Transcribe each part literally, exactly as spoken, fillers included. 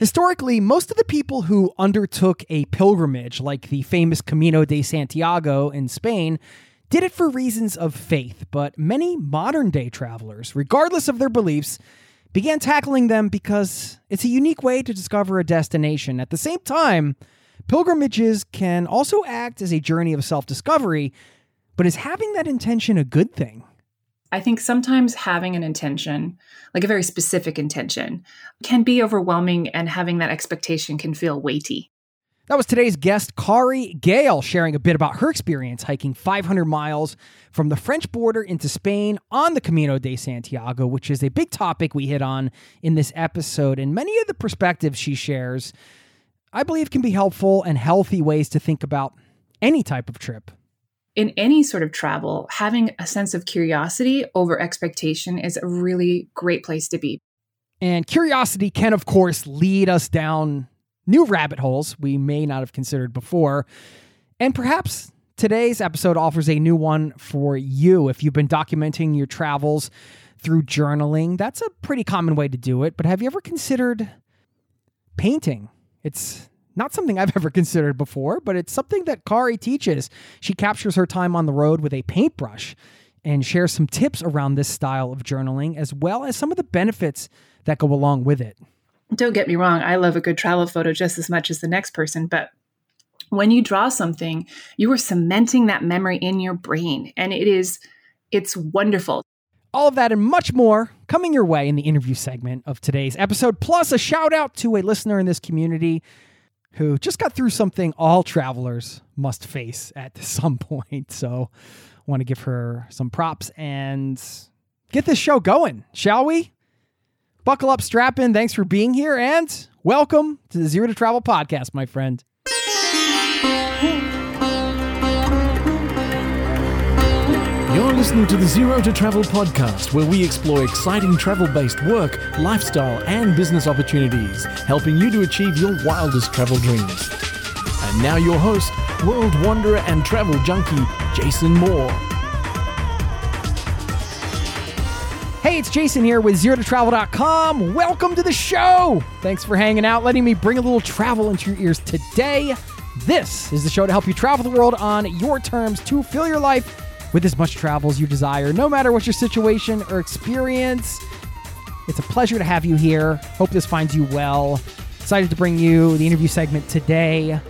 Historically, most of the people who undertook a pilgrimage, like the famous Camino de Santiago in Spain, did it for reasons of faith, but many modern-day travelers, regardless of their beliefs, began tackling them because it's a unique way to discover a destination. At the same time, pilgrimages can also act as a journey of self-discovery, but is having that intention a good thing? I think sometimes having an intention, like a very specific intention, can be overwhelming, and having that expectation can feel weighty. That was today's guest, Kari Gale, sharing a bit about her experience hiking five hundred miles from the French border into Spain on the Camino de Santiago, which is a big topic we hit on in this episode. And many of the perspectives she shares, I believe, can be helpful and healthy ways to think about any type of trip. In any sort of travel, having a sense of curiosity over expectation is a really great place to be. And curiosity can, of course, lead us down new rabbit holes we may not have considered before. And perhaps today's episode offers a new one for you. If you've been documenting your travels through journaling, that's a pretty common way to do it. But have you ever considered painting? It's not something I've ever considered before, but it's something that Kari teaches. She captures her time on the road with a paintbrush and shares some tips around this style of journaling, as well as some of the benefits that go along with it. Don't get me wrong. I love a good travel photo just as much as the next person, but when you draw something, you are cementing that memory in your brain, and it is, it's wonderful. All of that and much more coming your way in the interview segment of today's episode, plus a shout out to a listener in this community who just got through something all travelers must face at some point. So I want to give her some props and get this show going, shall we? Buckle up, strap in. Thanks for being here, and welcome to the Zero to Travel podcast, my friend. You're listening to the Zero to Travel podcast, where we explore exciting travel-based work, lifestyle, and business opportunities, helping you to achieve your wildest travel dreams. And now your host, world wanderer and travel junkie, Jason Moore. Hey, it's Jason here with zero to travel dot com. Welcome to the show. Thanks for hanging out, letting me bring a little travel into your ears today. This is the show to help you travel the world on your terms to fill your life with as much travel as you desire, no matter what your situation or experience. It's a pleasure to have you here. Hope this finds you well. Excited to bring you the interview segment today.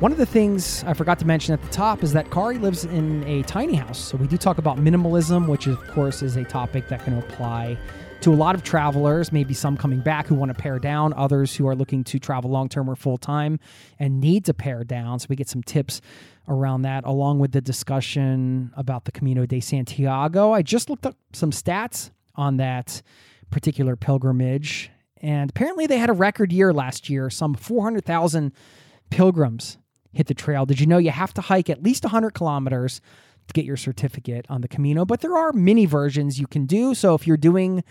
One of the things I forgot to mention at the top is that Kari lives in a tiny house. So we do talk about minimalism, which of course is a topic that can apply to a lot of travelers, maybe some coming back who want to pare down, others who are looking to travel long-term or full-time and need to pare down. So we get some tips around that, along with the discussion about the Camino de Santiago. I just looked up some stats on that particular pilgrimage, and apparently they had a record year last year. Some four hundred thousand pilgrims hit the trail. Did you know you have to hike at least one hundred kilometers to get your certificate on the Camino? But there are mini versions you can do, so if you're doing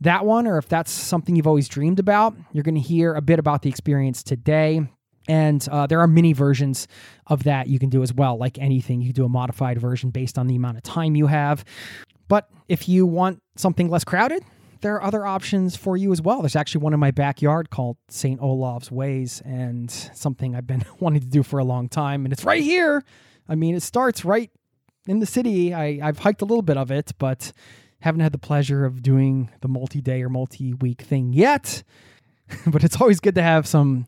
that one, or if that's something you've always dreamed about, you're going to hear a bit about the experience today. And uh, there are mini versions of that you can do as well. Like anything, you can do a modified version based on the amount of time you have. But if you want something less crowded, there are other options for you as well. There's actually one in my backyard called Saint Olaf's Ways, and something I've been wanting to do for a long time. And it's right here. I mean, it starts right in the city, I, I've hiked a little bit of it, but haven't had the pleasure of doing the multi-day or multi-week thing yet. But it's always good to have some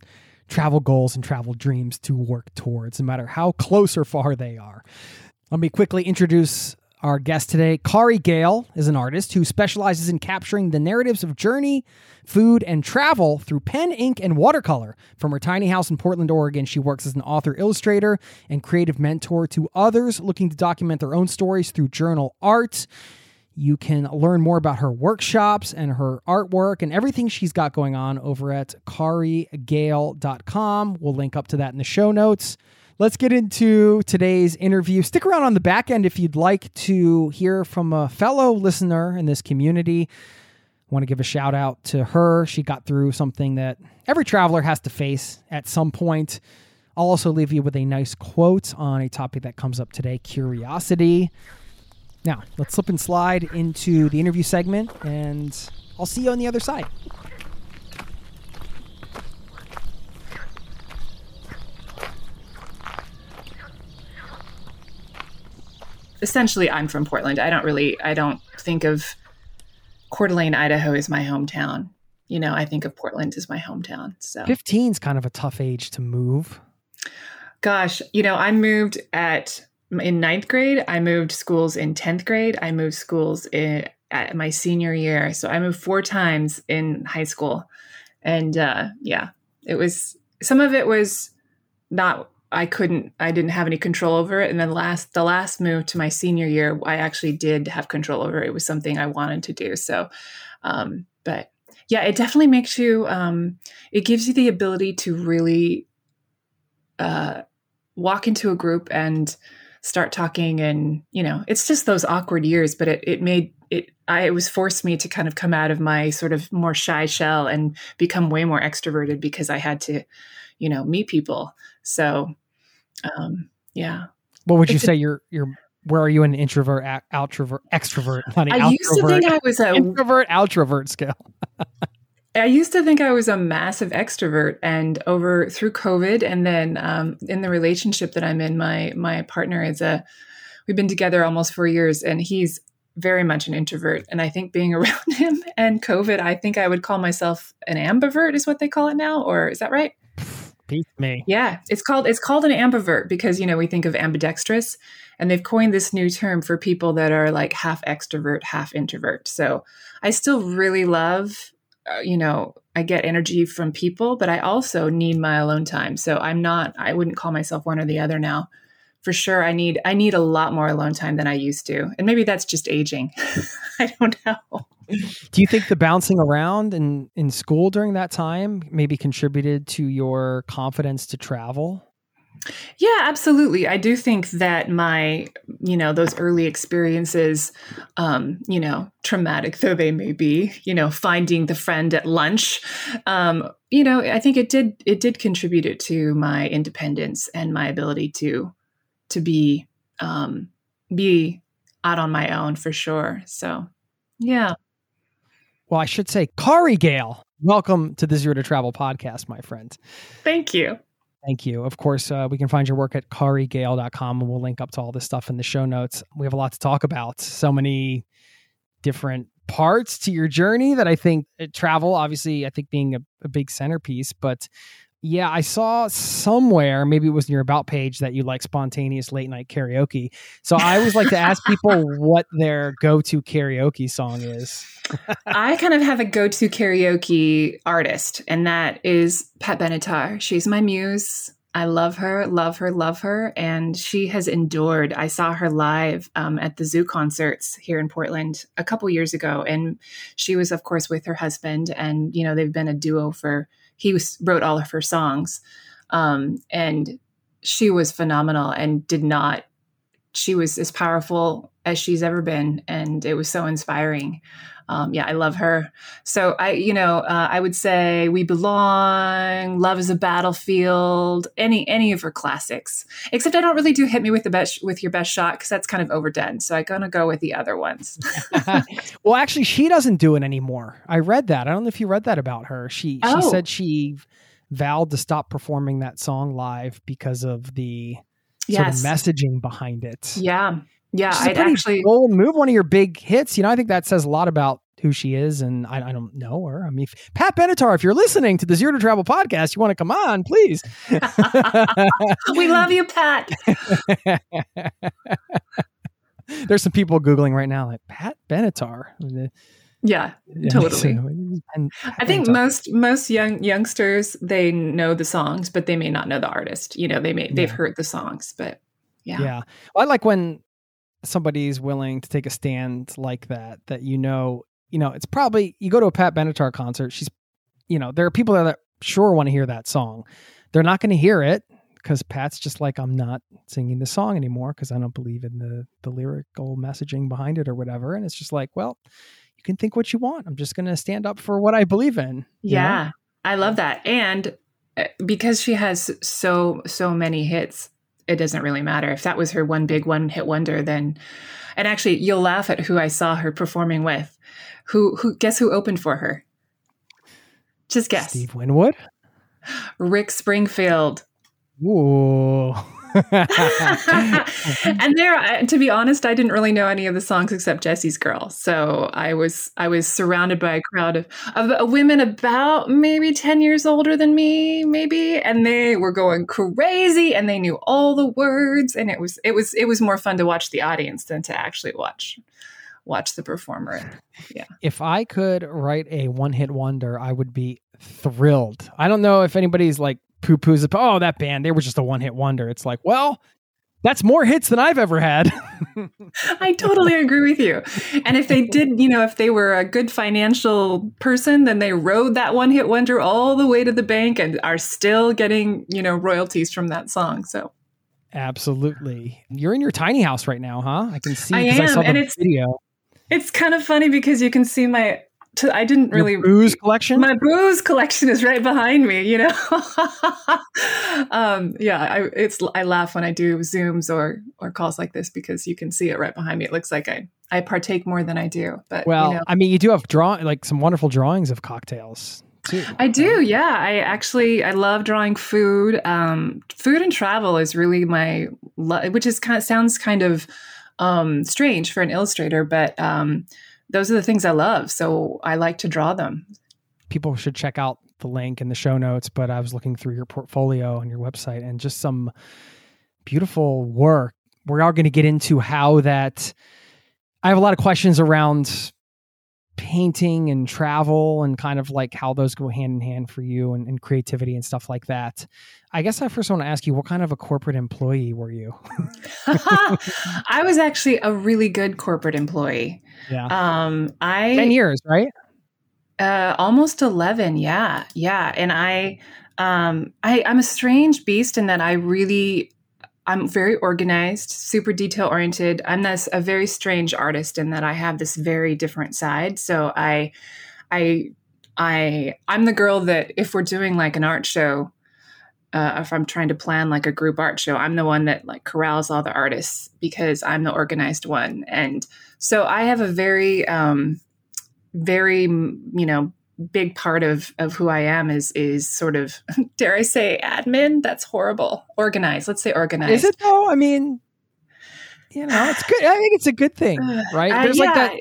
travel goals and travel dreams to work towards, no matter how close or far they are. Let me quickly introduce our guest today. Kari Gale is an artist who specializes in capturing the narratives of journey, food, and travel through pen, ink, and watercolor. From her tiny house in Portland, Oregon, she works as an author, illustrator, and creative mentor to others looking to document their own stories through journal art. You can learn more about her workshops and her artwork and everything she's got going on over at Kari Gale dot com. We'll link up to that in the show notes. Let's get into today's interview. Stick around on the back end if you'd like to hear from a fellow listener in this community. I want to give a shout out to her. She got through something that every traveler has to face at some point. I'll also leave you with a nice quote on a topic that comes up today, curiosity. Now, let's slip and slide into the interview segment, and I'll see you on the other side. Essentially, I'm from Portland. I don't really, I don't think of Coeur d'Alene, Idaho as my hometown. You know, I think of Portland as my hometown. So fifteen is kind of a tough age to move. Gosh, you know, I moved at, in ninth grade, I moved schools in tenth grade. I moved schools in, at my senior year. So I moved four times in high school. And uh, yeah, it was, some of it was not I couldn't, I didn't have any control over it. And then last, the last move to my senior year, I actually did have control over it. It was something I wanted to do. So, um, but yeah, it definitely makes you, um, it gives you the ability to really uh, walk into a group and start talking. And, you know, it's just those awkward years, but it, it made it, I, it was forced me to kind of come out of my sort of more shy shell and become way more extroverted because I had to, you know, meet people. So, Um, yeah. What would you it's say? A, you're, you're, where are you an introvert, a, outrovert, extrovert? Honey, I used to think I was a introvert, outrovert scale. I used to think I was a massive extrovert, and over through COVID. And then, um, in the relationship that I'm in, my, my partner is a, we've been together almost four years and he's very much an introvert. And I think being around him and COVID, I think I would call myself an ambivert is what they call it now. Or is that right? Peace me. Yeah. It's called, it's called an ambivert because, you know, we think of ambidextrous, and they've coined this new term for people that are like half extrovert, half introvert. So I still really love, uh, you know, I get energy from people, but I also need my alone time. So I'm not, I wouldn't call myself one or the other now. For sure. I need, I need a lot more alone time than I used to. And maybe that's just aging. I don't know. Do you think the bouncing around in, in school during that time maybe contributed to your confidence to travel? Yeah, absolutely. I do think that my, you know, those early experiences, um, you know, traumatic though they may be, you know, finding the friend at lunch, um, you know, I think it did, it did contribute it to my independence and my ability to, to be, um, be out on my own for sure. So, yeah. Well, I should say, Kari Gale, welcome to the Zero to Travel podcast, my friend. Thank you. Thank you. Of course, uh, we can find your work at Kari Gale dot com, and we'll link up to all this stuff in the show notes. We have a lot to talk about. So many different parts to your journey that I think uh, travel, obviously, I think being a, a big centerpiece. But yeah, I saw somewhere, maybe it was in your about page, that you like spontaneous late night karaoke. So I always like to ask people what their go-to karaoke song is. I kind of have a go-to karaoke artist, and that is Pat Benatar. She's my muse. I love her, love her, love her. And she has endured. I saw her live um, at the Zoo concerts here in Portland a couple years ago. And she was, of course, with her husband. And, you know, they've been a duo for He was, wrote all of her songs, um, and she was phenomenal and did not, she was as powerful as she's ever been. And it was so inspiring. Um, yeah, I love her. So I, you know, uh, I would say We Belong, Love is a Battlefield, any, any of her classics, except I don't really do Hit Me with the Best, with Your Best Shot, because that's kind of overdone. So I'm going to go with the other ones. Well, actually, she doesn't do it anymore. I read that. I don't know if you read that about her. She, oh. she said she vowed to stop performing that song live because of the yes. sort of messaging behind it. Yeah. Yeah, she's I'd a pretty actually bold move, one of your big hits. You know, I think that says a lot about who she is, and I, I don't know her. I mean, if, Pat Benatar, if you're listening to the Zero to Travel podcast, you want to come on, please. We love you, Pat. There's some people Googling right now, like Pat Benatar. Yeah, totally. And I think most most young youngsters, they know the songs, but they may not know the artist. You know, they may they've yeah. heard the songs, but yeah, yeah. Well, I like when somebody's willing to take a stand like that, that, you know, you know, it's probably, you go to a Pat Benatar concert, she's, you know, there are people that are sure want to hear that song. They're not going to hear it because Pat's just like, I'm not singing the song anymore because I don't believe in the, the lyrical messaging behind it or whatever. And it's just like, well, you can think what you want. I'm just going to stand up for what I believe in. Yeah. Know? I love that. And because she has so, so many hits, it doesn't really matter. If that was her one big one hit wonder, then, and actually you'll laugh at who I saw her performing with. Who, who, guess who opened for her? Just guess. Steve Winwood? Rick Springfield. Whoa. And there, to be honest, I didn't really know any of the songs except Jesse's Girl. So I was, I was surrounded by a crowd of, of women about maybe ten years older than me, maybe. And they were going crazy and they knew all the words. And it was, it was, it was more fun to watch the audience than to actually watch, watch the performer. Yeah. If I could write a one hit wonder, I would be thrilled. I don't know if anybody's like, poo-poo's, oh, that band, they were just a one-hit wonder. It's like, well, that's more hits than I've ever had. I totally agree with you. And if they did, you know, if they were a good financial person, then they rode that one-hit wonder all the way to the bank and are still getting, you know, royalties from that song. So absolutely. You're in your tiny house right now, huh? I can see. I am, I saw the and it's video. It's kind of funny because you can see my. To, I didn't really. Your booze collection? My booze collection is right behind me, you know? um, yeah, I, it's, I laugh when I do Zooms or or calls like this because you can see it right behind me. It looks like I, I partake more than I do. But Well, you know. I mean, you do have draw like some wonderful drawings of cocktails too. I do, yeah. I actually, I love drawing food. Um, food and travel is really my, lo- which is kind of, sounds kind of um, strange for an illustrator, but um those are the things I love. So I like to draw them. People should check out the link in the show notes, but I was looking through your portfolio and your website and just some beautiful work. We're all going to get into how that, I have a lot of questions around painting and travel and kind of like how those go hand in hand for you and, and creativity and stuff like that. I guess I first want to ask you, what kind of a corporate employee were you? I was actually a really good corporate employee. Yeah. Um, I ten years, right? Uh, almost eleven. Yeah. Yeah. And I, um, I, I'm a strange beast in that I really, I'm very organized, super detail oriented. I'm this, a very strange artist in that I have this very different side. So I, I, I, I'm the girl that if we're doing like an art show, Uh, if I'm trying to plan like a group art show, I'm the one that like corrals all the artists because I'm the organized one. And so I have a very, um, very, you know, big part of, of who I am is, is sort of, dare I say admin? That's horrible. Organized. Let's say organized. Is it though? I mean, you know, it's good. I think it's a good thing, right? Uh, There's yeah. like that.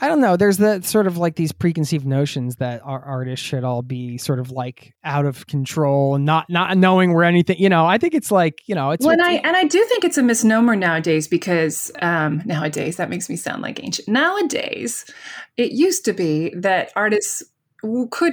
I don't know. There's that sort of like these preconceived notions that our artists should all be sort of like out of control and not, not knowing where anything, you know, I think it's like, you know, it's when I, and I do think it's a misnomer nowadays because um, nowadays that makes me sound like ancient. Nowadays it used to be that artists could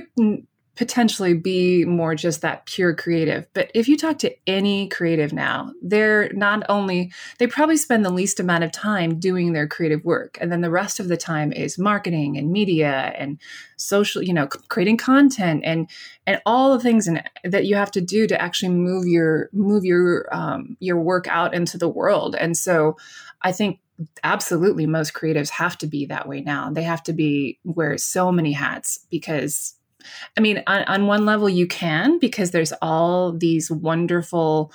potentially be more just that pure creative. But if you talk to any creative now, they're not only, they probably spend the least amount of time doing their creative work. And then the rest of the time is marketing and media and social, you know, creating content and, and all the things in, that you have to do to actually move your, move your, um, your work out into the world. And so I think absolutely most creatives have to be that way now. They have to be, wear so many hats because I mean, on, on one level you can, because there's all these wonderful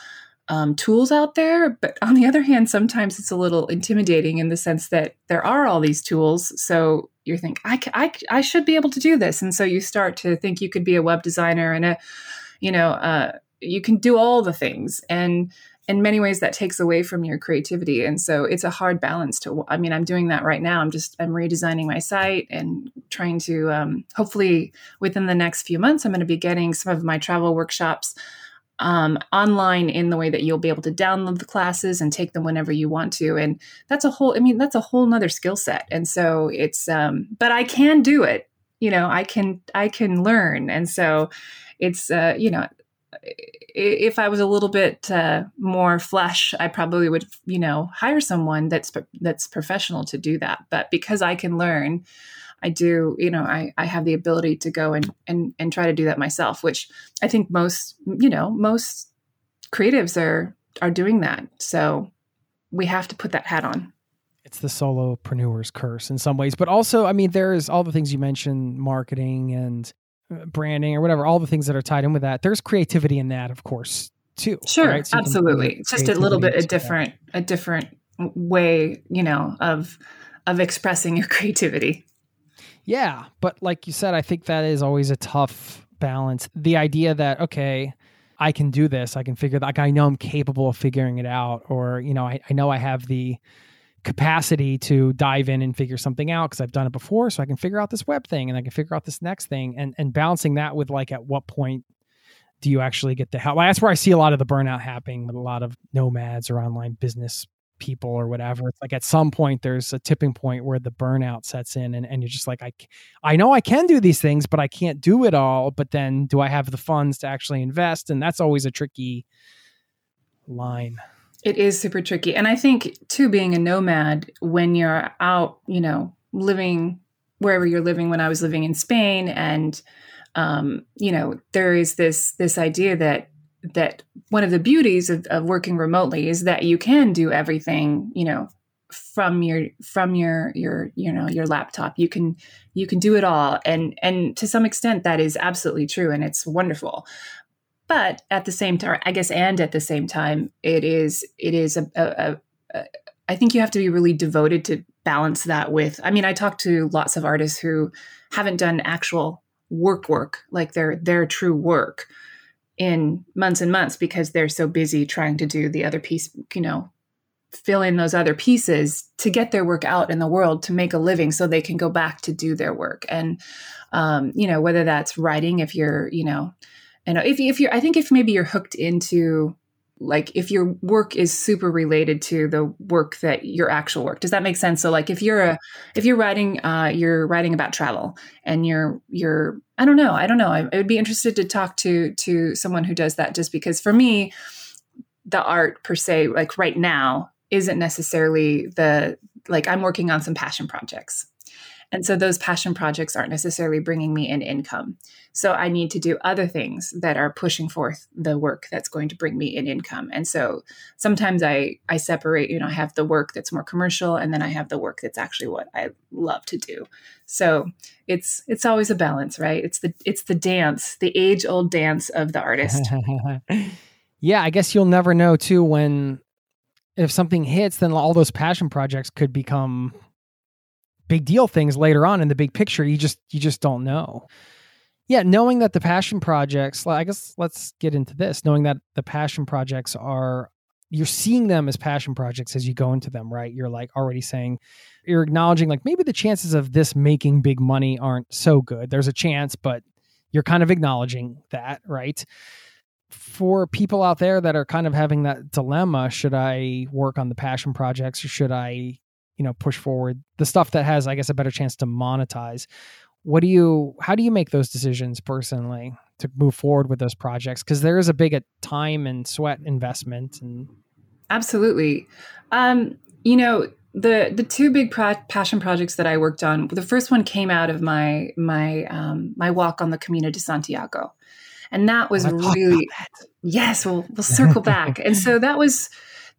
um, tools out there. But on the other hand, sometimes it's a little intimidating in the sense that there are all these tools. So you think, I, I, I should be able to do this. And so you start to think you could be a web designer and a, you know, uh, you can do all the things. And in many ways that takes away from your creativity. And so it's a hard balance to, I mean, I'm doing that right now. I'm just, I'm redesigning my site and trying to, um, hopefully within the next few months, I'm going to be getting some of my travel workshops um, online in the way that you'll be able to download the classes and take them whenever you want to. And that's a whole, I mean, that's a whole nother skill set. And so it's, um, but I can do it, you know, I can, I can learn. And so it's, uh, you know, if I was a little bit uh, more flesh, I probably would, you know, hire someone that's that's professional to do that. But because I can learn, I do, you know, I, I have the ability to go and, and and try to do that myself, which I think most, you know, most creatives are are doing that. So we have to put that hat on. It's the solopreneur's curse in some ways, but also, I mean, there is all the things you mentioned, marketing and branding or whatever, all the things that are tied in with that. There's creativity in that, of course, too. Sure. Right? So absolutely. It's just a little bit, a different, that. a different way, you know, of, of expressing your creativity. Yeah. But like you said, I think that is always a tough balance. The idea that, okay, I can do this. I can figure that, like, I know I'm capable of figuring it out, or, you know, I, I know I have the capacity to dive in and figure something out because I've done it before. So I can figure out this web thing and I can figure out this next thing, and, and balancing that with, like, at what point do you actually get the help? That's where I see a lot of the burnout happening with a lot of nomads or online business people or whatever. It's like at some point there's a tipping point where the burnout sets in, and, and you're just like, I, I know I can do these things, but I can't do it all. But then do I have the funds to actually invest? And that's always a tricky line. It is super tricky. And I think, too, being a nomad, when you're out, you know, living wherever you're living, when I was living in Spain, and, um, you know, there is this this idea that that one of the beauties of, of working remotely is that you can do everything, you know, from your from your your you know, your laptop. You can you can do it all. And and to some extent, that is absolutely true. And it's wonderful. But at the same time, I guess, and at the same time, it is, it is, a, a, a, a, I think you have to be really devoted to balance that with, I mean, I talk to lots of artists who haven't done actual work work, like their, their true work, in months and months, because they're so busy trying to do the other piece, you know, fill in those other pieces to get their work out in the world, to make a living so they can go back to do their work. And, um, you know, whether that's writing, if you're, you know, And if if you're, I think if maybe you're hooked into, like, if your work is super related to the work that your actual work, does that make sense? So, like, if you're a, if you're writing, uh, you're writing about travel, and you're, you're, I don't know, I don't know. I, I would be interested to talk to, to someone who does that, just because for me, the art per se, like right now, isn't necessarily the, like, I'm working on some passion projects. And so those passion projects aren't necessarily bringing me in income. So I need to do other things that are pushing forth the work that's going to bring me in income. And so sometimes I, I separate, you know, I have the work that's more commercial, and then I have the work that's actually what I love to do. So it's, it's always a balance, right? It's the, it's the dance, the age old dance of the artist. Yeah. I guess you'll never know too, when, if something hits, then all those passion projects could become big deal things later on in the big picture. You just, you just don't know. Yeah. Knowing that the passion projects, I guess let's get into this, knowing that the passion projects are, you're seeing them as passion projects as you go into them, right? You're, like, already saying, you're acknowledging, like, maybe the chances of this making big money aren't so good. There's a chance, but you're kind of acknowledging that, right? For people out there that are kind of having that dilemma, should I work on the passion projects, or should I, you know, push forward the stuff that has, I guess, a better chance to monetize? What do you, how do you make those decisions personally to move forward with those projects? Because there is a big time and sweat investment. And absolutely. Um, you know, the, the two big pro- passion projects that I worked on, the first one came out of my, my, um, my walk on the Camino de Santiago. And that was oh, really, that. yes, we'll, we'll circle back. And so that was,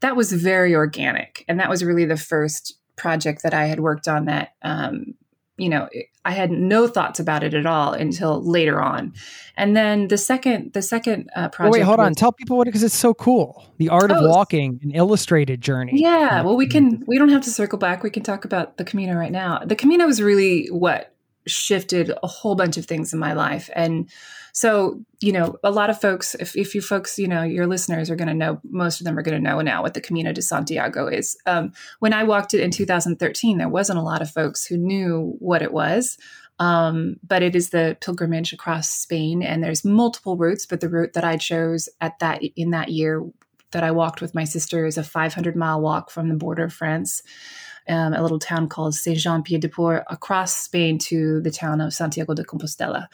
that was very organic. And that was really the first project that I had worked on that, um, you know, I had no thoughts about it at all until later on. And then the second, the second uh, project. Oh, wait, hold was, on. Tell people what, because it's so cool. The art oh, of walking, an illustrated journey. Yeah. Well, we can, we don't have to circle back. We can talk about the Camino right now. The Camino was really what shifted a whole bunch of things in my life. And so, you know, a lot of folks, if, if you folks, you know, your listeners are going to know, most of them are going to know now what the Camino de Santiago is. Um, when I walked it in two thousand thirteen, there wasn't a lot of folks who knew what it was. Um, but it is the pilgrimage across Spain, and there's multiple routes, but the route that I chose at that, in that year that I walked with my sister, is a five hundred mile walk from the border of France, um, a little town called Saint-Jean-Pied-de-Port, across Spain to the town of Santiago de Compostela.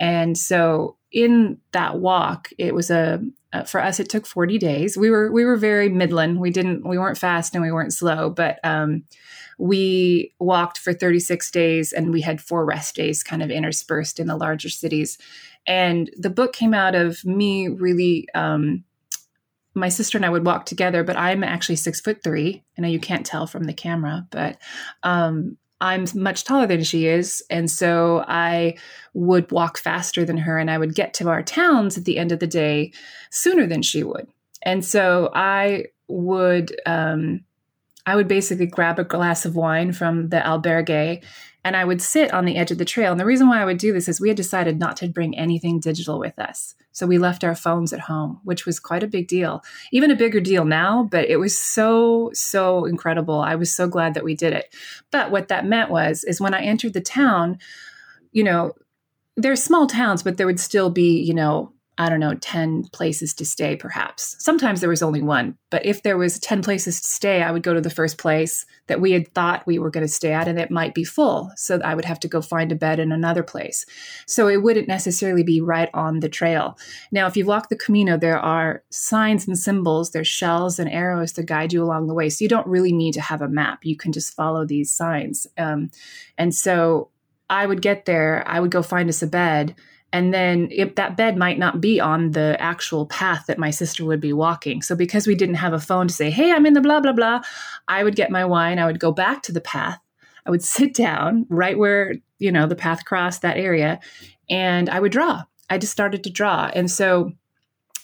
And so in that walk, it was a, uh, for us, it took forty days. We were, we were very midland. We didn't, we weren't fast and we weren't slow, but, um, we walked for thirty-six days, and we had four rest days kind of interspersed in the larger cities. And the book came out of me really, um, my sister and I would walk together, but I'm actually six foot three. I know you can't tell from the camera, but, um, I'm much taller than she is. And so I would walk faster than her, and I would get to our towns at the end of the day sooner than she would. And so I would, um, I would basically grab a glass of wine from the albergue, and I would sit on the edge of the trail. And the reason why I would do this is we had decided not to bring anything digital with us. So we left our phones at home, which was quite a big deal, even a bigger deal now, but it was so, so incredible. I was so glad that we did it. But what that meant was, is when I entered the town, you know, there's small towns, but there would still be, you know, I don't know, ten places to stay, perhaps. Sometimes there was only one, but if there was ten places to stay, I would go to the first place that we had thought we were going to stay at, and it might be full. So I would have to go find a bed in another place. So it wouldn't necessarily be right on the trail. Now, if you walk the Camino, there are signs and symbols, there's shells and arrows to guide you along the way. So you don't really need to have a map. You can just follow these signs. Um, and so I would get there, I would go find us a bed. And then if that bed might not be on the actual path that my sister would be walking. So because we didn't have a phone to say, hey, I'm in the blah, blah, blah, I would get my wine. I would go back to the path. I would sit down right where, you know, the path crossed that area, and I would draw. I just started to draw. And so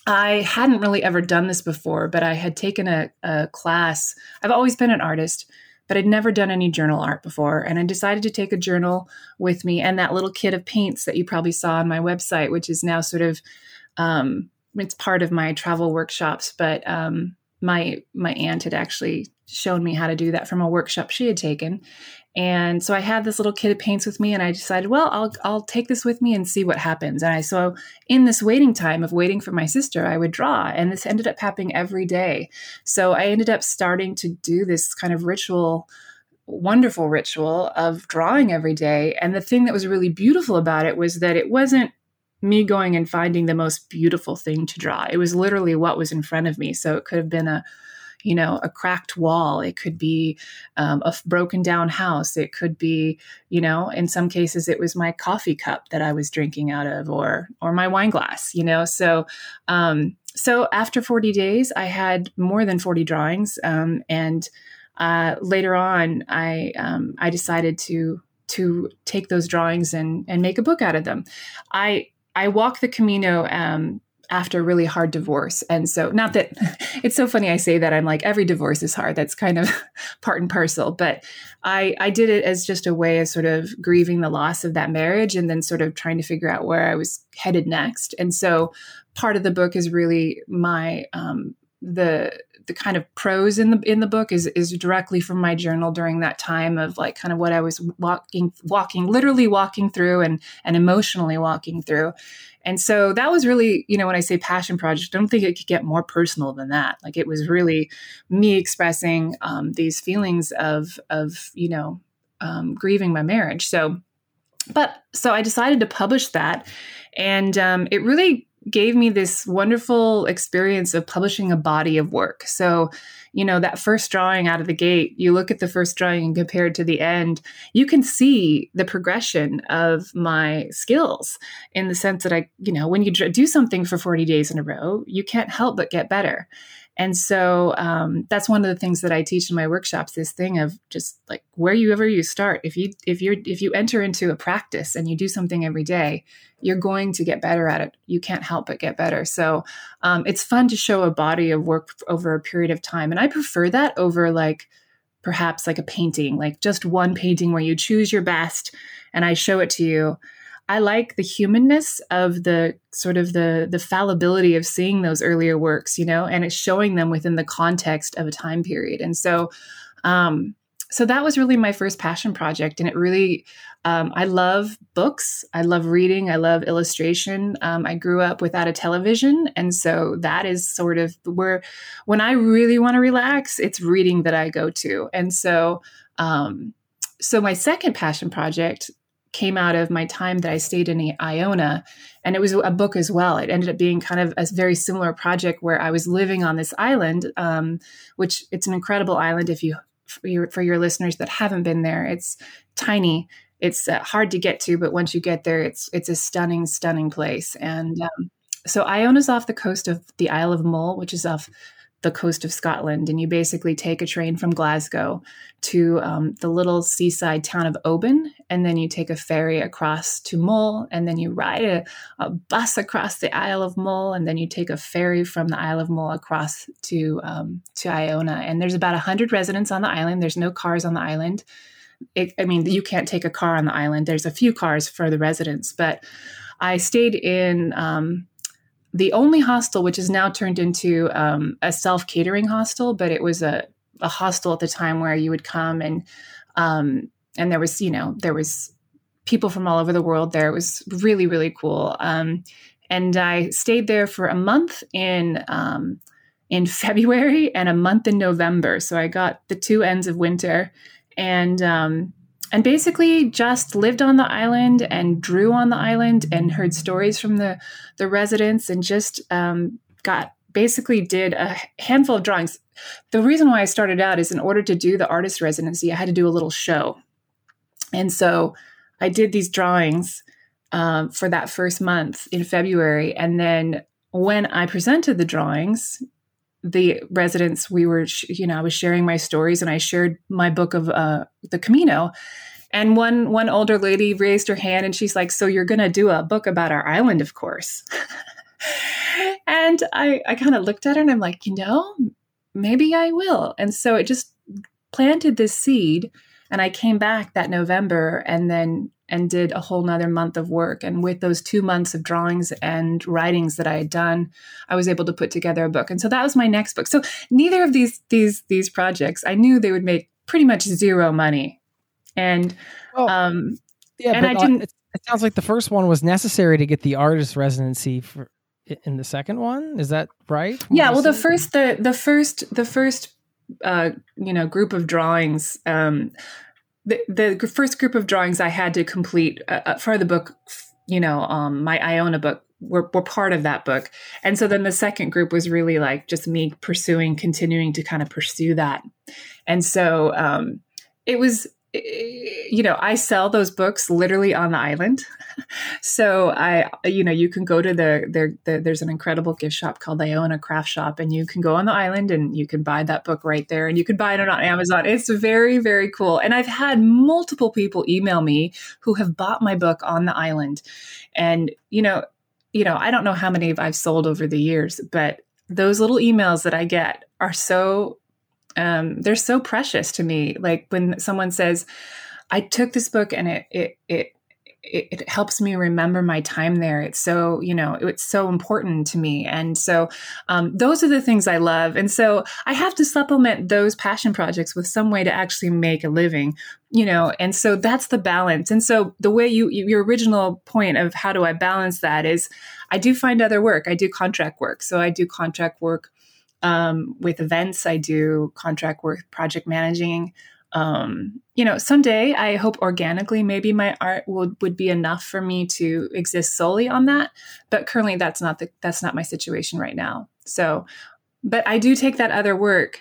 I hadn't really ever done this before, but I had taken a, a class. I've always been an artist, but I'd never done any journal art before. And I decided to take a journal with me and that little kit of paints that you probably saw on my website, which is now sort of, um, it's part of my travel workshops. But um, my my aunt had actually shown me how to do that from a workshop she had taken. And so I had this little kit of paints with me, and I decided, well, I'll I'll take this with me and see what happens. And I so in this waiting time of waiting for my sister, I would draw, and this ended up happening every day. So I ended up starting to do this kind of ritual, wonderful ritual of drawing every day. And the thing that was really beautiful about it was that it wasn't me going and finding the most beautiful thing to draw. It was literally what was in front of me. So it could have been a you know, a cracked wall. It could be um, a broken down house. It could be, you know, in some cases it was my coffee cup that I was drinking out of, or, or my wine glass, you know? So, um, so after forty days, I had more than forty drawings. Um, and, uh, later on I, um, I decided to, to take those drawings and, and make a book out of them. I, I walk the Camino, um, after a really hard divorce. And so not that it's so funny I say that, I'm like, every divorce is hard. That's kind of part and parcel. But I, I did it as just a way of sort of grieving the loss of that marriage, and then sort of trying to figure out where I was headed next. And so part of the book is really my, um, the, the kind of prose in the, in the book is, is directly from my journal during that time of like kind of what I was walking, walking, literally walking through and, and emotionally walking through. And so that was really, you know, when I say passion project, I don't think it could get more personal than that. Like it was really me expressing, um, these feelings of, of, you know, um, grieving my marriage. So, but, so I decided to publish that, and, um, it really gave me this wonderful experience of publishing a body of work. So, you know, that first drawing out of the gate, you look at the first drawing and compare it to the end, you can see the progression of my skills in the sense that I, you know, when you do something for forty days in a row, you can't help but get better. And so um, that's one of the things that I teach in my workshops, this thing of just like wherever you start, if you if you if you enter into a practice and you do something every day, you're going to get better at it. You can't help but get better. So um, it's fun to show a body of work over a period of time. And I prefer that over like perhaps like a painting, like just one painting where you choose your best and I show it to you. I like the humanness of the sort of the the fallibility of seeing those earlier works, you know, and it's showing them within the context of a time period. And so, um, so that was really my first passion project. And it really, um, I love books. I love reading. I love illustration. Um, I grew up without a television. And so that is sort of where, when I really want to relax, it's reading that I go to. And so, um, so my second passion project came out of my time that I stayed in Iona. And it was a book as well. It ended up being kind of a very similar project where I was living on this island, um, which it's an incredible island if you, for your, for your listeners that haven't been there. It's tiny. It's uh, hard to get to, but once you get there, it's it's a stunning, stunning place. And um, so Iona's off the coast of the Isle of Mull, which is off the coast of Scotland. And you basically take a train from Glasgow to um, the little seaside town of Oban. And then you take a ferry across to Mull, and then you ride a, a bus across the Isle of Mull. And then you take a ferry from the Isle of Mull across to, um, to Iona. And there's about a hundred residents on the island. There's no cars on the island. It, I mean, you can't take a car on the island. There's a few cars for the residents, but I stayed in, um, the only hostel, which is now turned into um, a self-catering hostel, but it was a, a hostel at the time where you would come and um, and there was, you know, there was people from all over the world there. It was really, really cool. Um, and I stayed there for a month in um, in February and a month in November. So I got the two ends of winter and um, and basically just lived on the island and drew on the island and heard stories from the, the residents and just um, got basically did a handful of drawings. The reason why I started out is in order to do the artist residency, I had to do a little show. And so I did these drawings um, for that first month in February. And then when I presented the drawings, the residents, we were, you know, I was sharing my stories and I shared my book of uh, the Camino. And one one older lady raised her hand and she's like, so you're going to do a book about our island, of course. And I, I kind of looked at her and I'm like, you know, maybe I will. And so it just planted this seed. And I came back that November and then and did a whole nother month of work. And with those two months of drawings and writings that I had done, I was able to put together a book. And so that was my next book. So neither of these these these projects, I knew they would make pretty much zero money. And well, um, yeah, and I didn't. It sounds like the first one was necessary to get the artist residency for, in the second one. Is that right? Yeah. Well, the first the the first the first uh, you know group of drawings. Um, The, the first group of drawings I had to complete uh, for the book, you know, um, my Iona book, were, were part of that book. And so then the second group was really like just me pursuing, continuing to kind of pursue that. And so um, it was, you know, I sell those books literally on the island. So I, you know, you can go to the, the, the, there's an incredible gift shop called Iona Craft Shop, and you can go on the island and you can buy that book right there and you can buy it on Amazon. It's very, very cool. And I've had multiple people email me who have bought my book on the island. And, you know, you know, I don't know how many I've sold over the years, but those little emails that I get are so Um, they're so precious to me. Like when someone says, I took this book and it, it, it, it, it helps me remember my time there. It's so, you know, it's so important to me. And so, um, those are the things I love. And so I have to supplement those passion projects with some way to actually make a living, you know? And so that's the balance. And so the way you, your original point of how do I balance that is I do find other work. I do contract work. So I do contract work Um, with events, I do contract work, project managing. Um, you know, someday I hope organically, maybe my art would, would be enough for me to exist solely on that. But currently that's not the, that's not my situation right now. So, but I do take that other work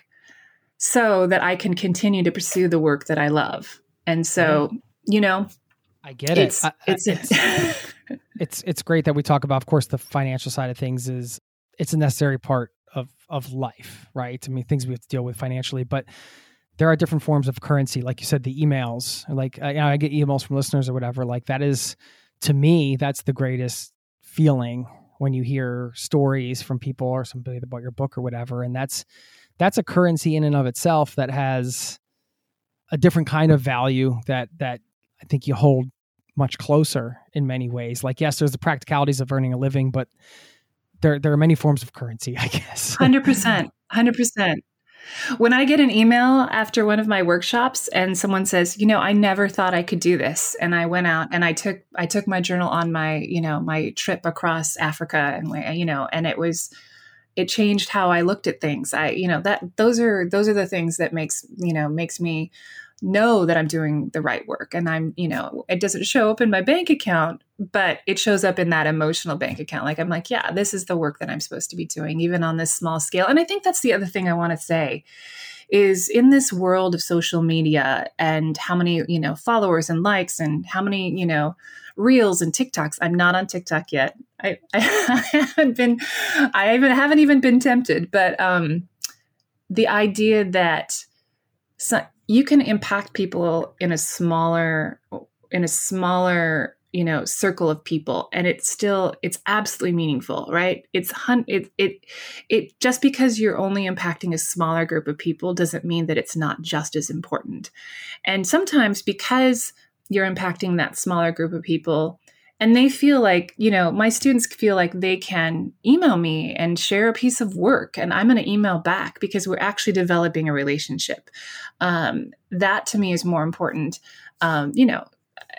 so that I can continue to pursue the work that I love. And so, you know, I get it. It's, I, I, it's, it's, it's, it's great that we talk about, of course, the financial side of things is it's a necessary part of of life, right? I mean, things we have to deal with financially, but there are different forms of currency. Like you said, the emails, like I, I get emails from listeners or whatever, like that is, to me, that's the greatest feeling when you hear stories from people or somebody about your book or whatever. And that's, that's a currency in and of itself that has a different kind of value that that I think you hold much closer in many ways. Like, yes, there's the practicalities of earning a living, but there there are many forms of currency, I guess. one hundred percent. one hundred percent. When I get an email after one of my workshops and someone says, you know, I never thought I could do this. And I went out and I took, I took my journal on my, you know, my trip across Africa and, you know, and it was, it changed how I looked at things. I, you know, that, those are, those are the things that makes, you know, makes me know that I'm doing the right work. And I'm, you know, it doesn't show up in my bank account, but it shows up in that emotional bank account. Like, I'm like, yeah, this is the work that I'm supposed to be doing, even on this small scale. And I think that's the other thing I want to say is in this world of social media and how many, you know, followers and likes and how many, you know, reels and TikToks. I'm not on TikTok yet. I, I haven't been, I even haven't even been tempted, but um, the idea that some, you can impact people in a smaller, in a smaller, you know, circle of people. And it's still, it's absolutely meaningful, right? It's, hun- it, it, it, just because you're only impacting a smaller group of people doesn't mean that it's not just as important. And sometimes because you're impacting that smaller group of people, and they feel like, you know, my students feel like they can email me and share a piece of work and I'm going to email back because we're actually developing a relationship. Um, that to me is more important, um, you know,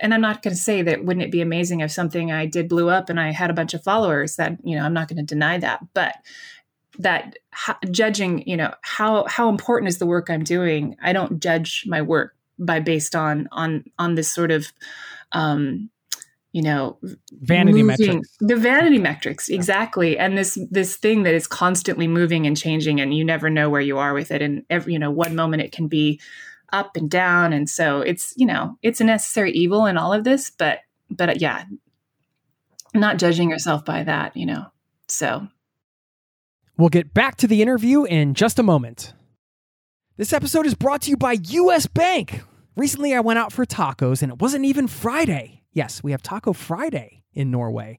and I'm not going to say that wouldn't it be amazing if something I did blew up and I had a bunch of followers that, you know, I'm not going to deny that, but that ha- judging, you know, how, how important is the work I'm doing? I don't judge my work by based on, on, on this sort of, um, you know, vanity moving, metrics, the vanity metrics. Exactly. Yeah. And this, this thing that is constantly moving and changing and you never know where you are with it. And every, you know, one moment it can be up and down. And so it's, you know, it's a necessary evil in all of this, but, but yeah, not judging yourself by that, you know, so. We'll get back to the interview in just a moment. This episode is brought to you by U S Bank. Recently, I went out for tacos and it wasn't even Friday. Yes, we have Taco Friday in Norway,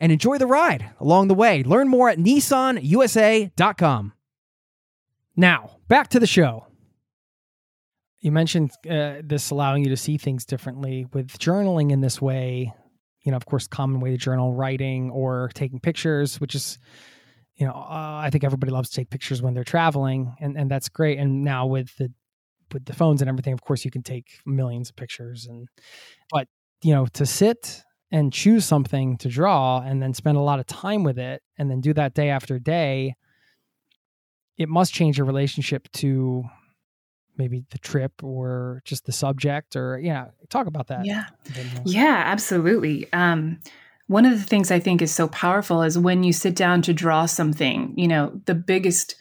and enjoy the ride along the way. Learn more at nissan u s a dot com. Now, back to the show. You mentioned uh, this allowing you to see things differently with journaling in this way. You know, of course, common way to journal, writing or taking pictures, which is... You know, uh, I think everybody loves to take pictures when they're traveling, and, and that's great. And now with the with the phones and everything, of course, you can take millions of pictures. And but you know, to sit and choose something to draw and then spend a lot of time with it and then do that day after day, it must change your relationship to maybe the trip or just the subject, or, you know, talk about that. Yeah. Yeah, absolutely. Um, one of the things I think is so powerful is when you sit down to draw something, you know, the biggest,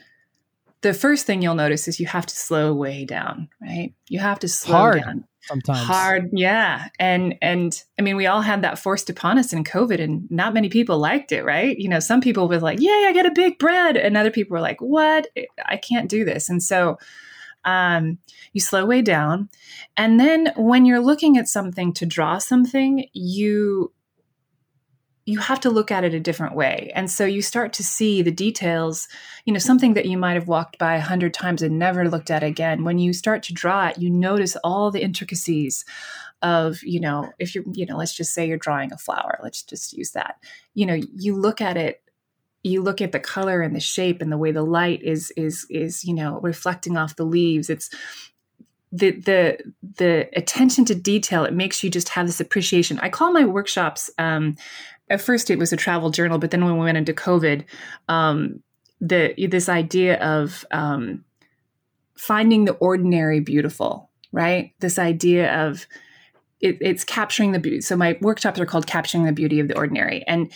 the first thing you'll notice is you have to slow way down, right? You have to slow Hard. down. Sometimes hard. Yeah. And, and I mean, we all had that forced upon us in COVID, and not many people liked it, right? You know, some people were like, yay, I got a big bread. And other people were like, what? I can't do this. And so, um, you slow way down. And then when you're looking at something to draw something, you, you have to look at it a different way. And so you start to see the details, you know, something that you might have walked by a hundred times and never looked at again. When you start to draw it, you notice all the intricacies of, you know, if you're, you know, let's just say you're drawing a flower, let's just use that. You know, you look at it, you look at the color and the shape and the way the light is, is, is, you know, reflecting off the leaves. It's, The, the the attention to detail, it makes you just have this appreciation. I call my workshops, um, at first it was a travel journal, but then when we went into COVID, um, the this idea of um, finding the ordinary beautiful, right? This idea of it, it's capturing the beauty. So my workshops are called Capturing the Beauty of the Ordinary. And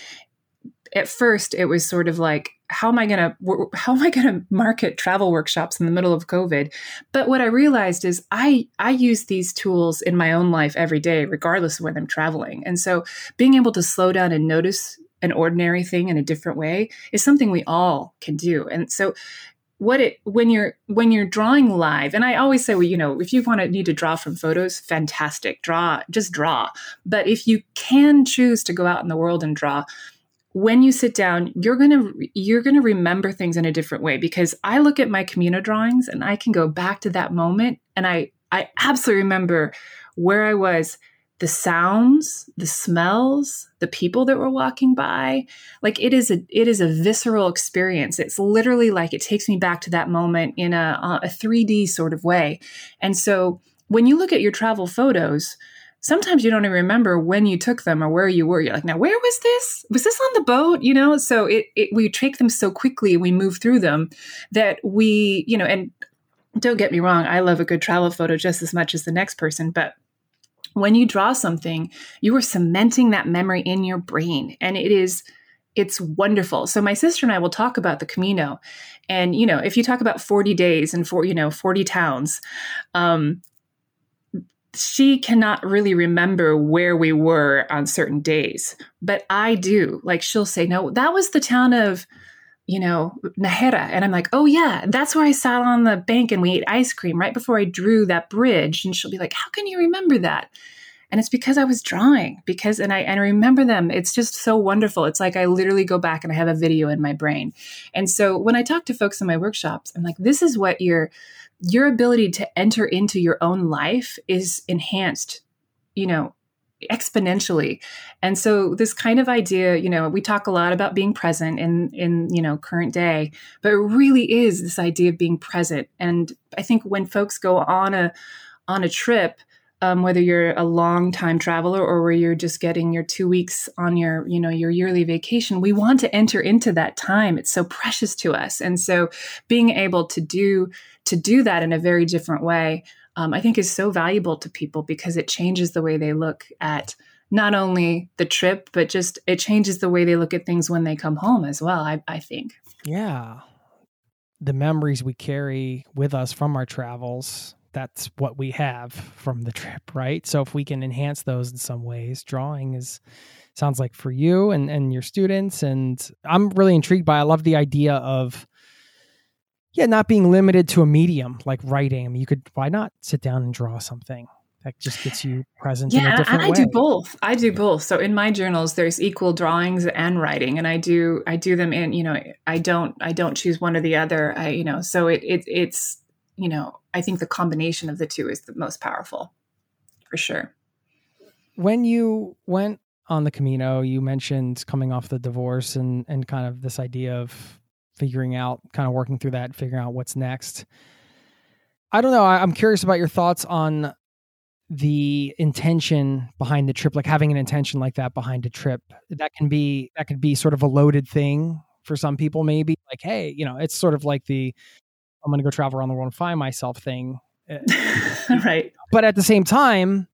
at first it was sort of like, how am I going to, how am I going to market travel workshops in the middle of COVID? But what I realized is I, I use these tools in my own life every day, regardless of when I'm traveling. And so being able to slow down and notice an ordinary thing in a different way is something we all can do. And so what it, when you're, when you're drawing live, and I always say, well, you know, if you want to need to draw from photos, fantastic, draw, just draw. But if you can choose to go out in the world and draw, when you sit down, you're going to you're going to remember things in a different way, because I look at my Camino drawings and I can go back to that moment, and I I absolutely remember where I was, the sounds, the smells, the people that were walking by. Like it is a it is a visceral experience. It's literally like it takes me back to that moment in a a three D sort of way. And so when you look at your travel photos, sometimes you don't even remember when you took them or where you were. You're like, now, where was this? Was this on the boat? You know, so it, it we take them so quickly and we move through them that we, you know, and don't get me wrong, I love a good travel photo just as much as the next person. But when you draw something, you are cementing that memory in your brain. And it is, it's wonderful. So my sister and I will talk about the Camino. And, you know, if you talk about forty days and for, you know, forty towns, um, she cannot really remember where we were on certain days, but I do. Like she'll say, no, that was the town of, you know, Najera. And I'm like, oh yeah, that's where I sat on the bank and we ate ice cream right before I drew that bridge. And she'll be like, how can you remember that? And it's because I was drawing because, and I, and I remember them. It's just so wonderful. It's like, I literally go back and I have a video in my brain. And so when I talk to folks in my workshops, I'm like, this is what you're, your ability to enter into your own life is enhanced, you know, exponentially. And so this kind of idea, you know, we talk a lot about being present in, in, you know, current day, but it really is this idea of being present. And I think when folks go on a, on a trip, um, whether you're a long time traveler or where you're just getting your two weeks on your, you know, your yearly vacation, we want to enter into that time. It's so precious to us. And so being able to do, to do that in a very different way, um, I think is so valuable to people because it changes the way they look at not only the trip, but just it changes the way they look at things when they come home as well, I, I think. Yeah. The memories we carry with us from our travels, that's what we have from the trip, right? So if we can enhance those in some ways, drawing is sounds like for you and, and your students. And I'm really intrigued by, I love the idea of, yeah, not being limited to a medium like writing. I mean, you could, why not sit down and draw something? That just gets you present yeah, in a different way. Yeah, I do both. I do both. So in my journals, there's equal drawings and writing, and I do I do them in, you know, I don't I don't choose one or the other. I, you know, so it it it's, you know, I think the combination of the two is the most powerful, for sure. When you went on the Camino, you mentioned coming off the divorce and and kind of this idea of figuring out, kind of working through that, figuring out what's next. I don't know. I, I'm curious about your thoughts on the intention behind the trip, like having an intention like that behind a trip, that can be, that could be sort of a loaded thing for some people, maybe like, hey, you know, it's sort of like the, I'm going to go travel around the world and find myself thing. Right. But at the same time,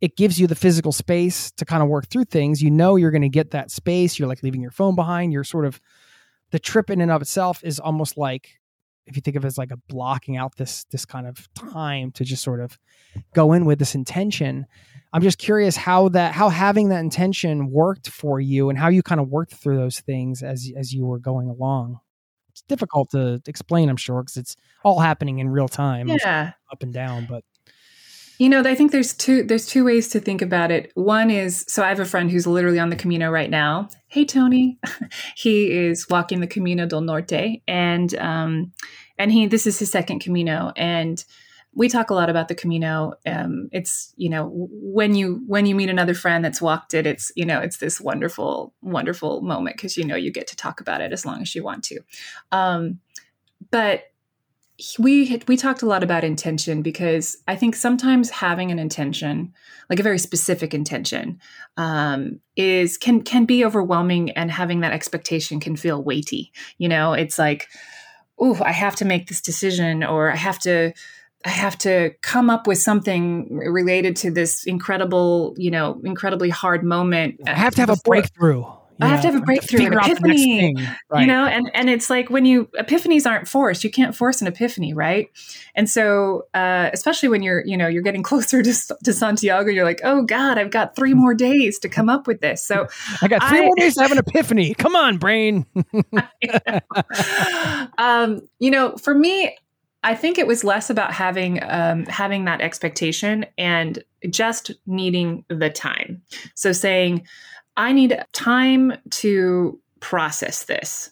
it gives you the physical space to kind of work through things. You know, you're going to get that space. You're like leaving your phone behind. You're sort of, the trip in and of itself is almost like, if you think of it as like a blocking out this, this kind of time to just sort of go in with this intention. I'm just curious how that, how having that intention worked for you and how you kind of worked through those things as, as you were going along. It's difficult to explain, I'm sure, because it's all happening in real time, yeah, up and down, but. You know, I think there's two there's two ways to think about it. One is, so I have a friend who's literally on the Camino right now. Hey, Tony. He is walking the Camino del Norte, and um, and he this is his second Camino, and we talk a lot about the Camino. Um, it's, you know, when you when you meet another friend that's walked it, it's, you know, it's this wonderful wonderful moment because, you know, you get to talk about it as long as you want to, um, but. We we talked a lot about intention because I think sometimes having an intention, like a very specific intention, um, is can can be overwhelming, and having that expectation can feel weighty. You know, it's like, oh, I have to make this decision, or I have to I have to come up with something related to this incredible, you know, incredibly hard moment. I have to have a breakthrough. I have to have a breakthrough, an epiphany, right. You know, and, and it's like when you, epiphanies aren't forced, you can't force an epiphany. Right. And so, uh, especially when you're, you know, you're getting closer to, to Santiago, you're like, oh God, I've got three more days to come up with this. So I got three I, more days to have an epiphany. Come on, brain. know. Um, you know, for me, I think it was less about having um, having that expectation and just needing the time. So saying, I need time to process this.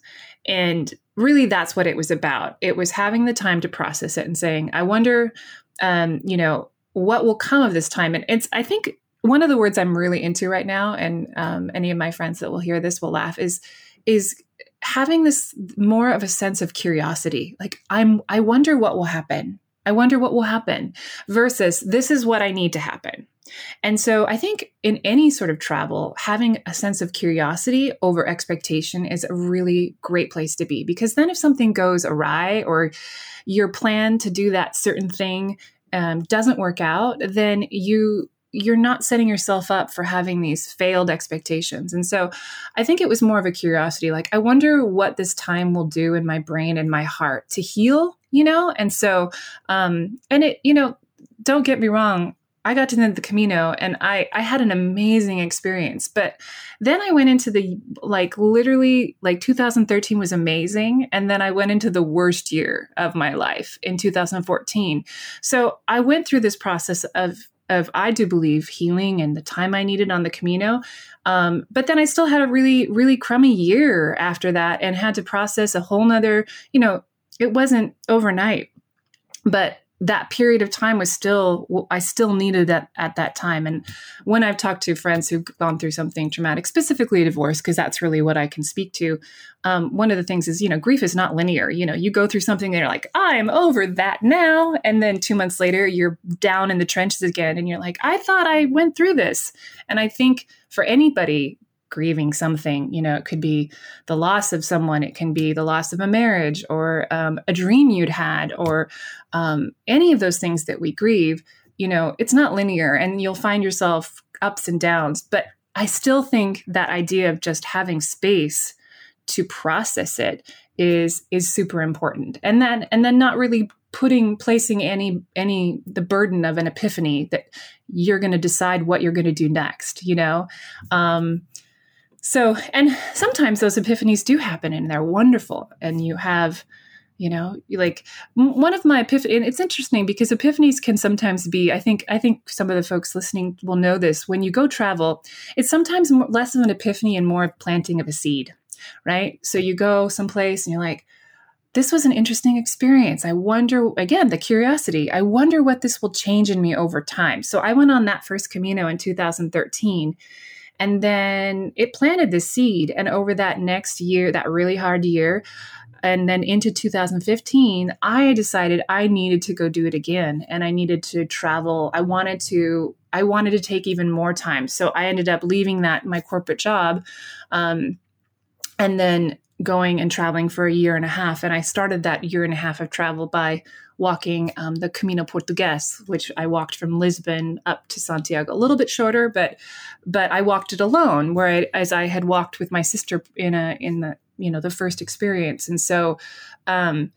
And really, that's what it was about. It was having the time to process it and saying, I wonder, um, you know, what will come of this time? And it's, I think one of the words I'm really into right now, and um, any of my friends that will hear this will laugh, is, is having this more of a sense of curiosity. Like, I'm, I wonder what will happen. I wonder what will happen versus this is what I need to happen. And so I think in any sort of travel, having a sense of curiosity over expectation is a really great place to be, because then if something goes awry or your plan to do that certain thing um, doesn't work out, then you you're not setting yourself up for having these failed expectations. And so I think it was more of a curiosity, like, I wonder what this time will do in my brain and my heart to heal, you know? And so, um, and it, you know, don't get me wrong, I got to the, the Camino and I, I had an amazing experience, but then I went into the, like, literally, like, two thousand thirteen was amazing. And then I went into the worst year of my life in two thousand fourteen. So I went through this process of, of, I do believe, healing and the time I needed on the Camino. Um, but then I still had a really, really crummy year after that and had to process a whole nother, you know, it wasn't overnight, but that period of time was still, I still needed that at that time. And when I've talked to friends who've gone through something traumatic, specifically divorce, because that's really what I can speak to. Um, one of the things is, you know, grief is not linear. You know, you go through something and you're like, I'm over that now. And then two months later, you're down in the trenches again. And you're like, I thought I went through this. And I think for anybody grieving something, you know, it could be the loss of someone, it can be the loss of a marriage, or um, a dream you'd had, or um, any of those things that we grieve, you know, it's not linear, and you'll find yourself ups and downs. But I still think that idea of just having space to process it is, is super important. And then, and then not really putting, placing any, any, the burden of an epiphany that you're going to decide what you're going to do next, you know? Um, So, and sometimes those epiphanies do happen and they're wonderful, and you have, you know, like one of my epiphanies, and it's interesting because epiphanies can sometimes be, I think, I think some of the folks listening will know this, when you go travel, it's sometimes less of an epiphany and more of planting of a seed, right? So you go someplace and you're like, this was an interesting experience. I wonder, again, the curiosity, I wonder what this will change in me over time. So I went on that first Camino in two thousand thirteen. And then it planted the seed. And over that next year, that really hard year, And then into two thousand fifteen, I decided I needed to go do it again. And I needed to travel. I wanted to, I wanted to take even more time. So I ended up leaving that, my corporate job, um, and then going and traveling for a year and a half. And I started that year and a half of travel by walking um, the Camino Portugues, which I walked from Lisbon up to Santiago, a little bit shorter, but but I walked it alone, where I, as I had walked with my sister in a in the you know the first experience. And so, um,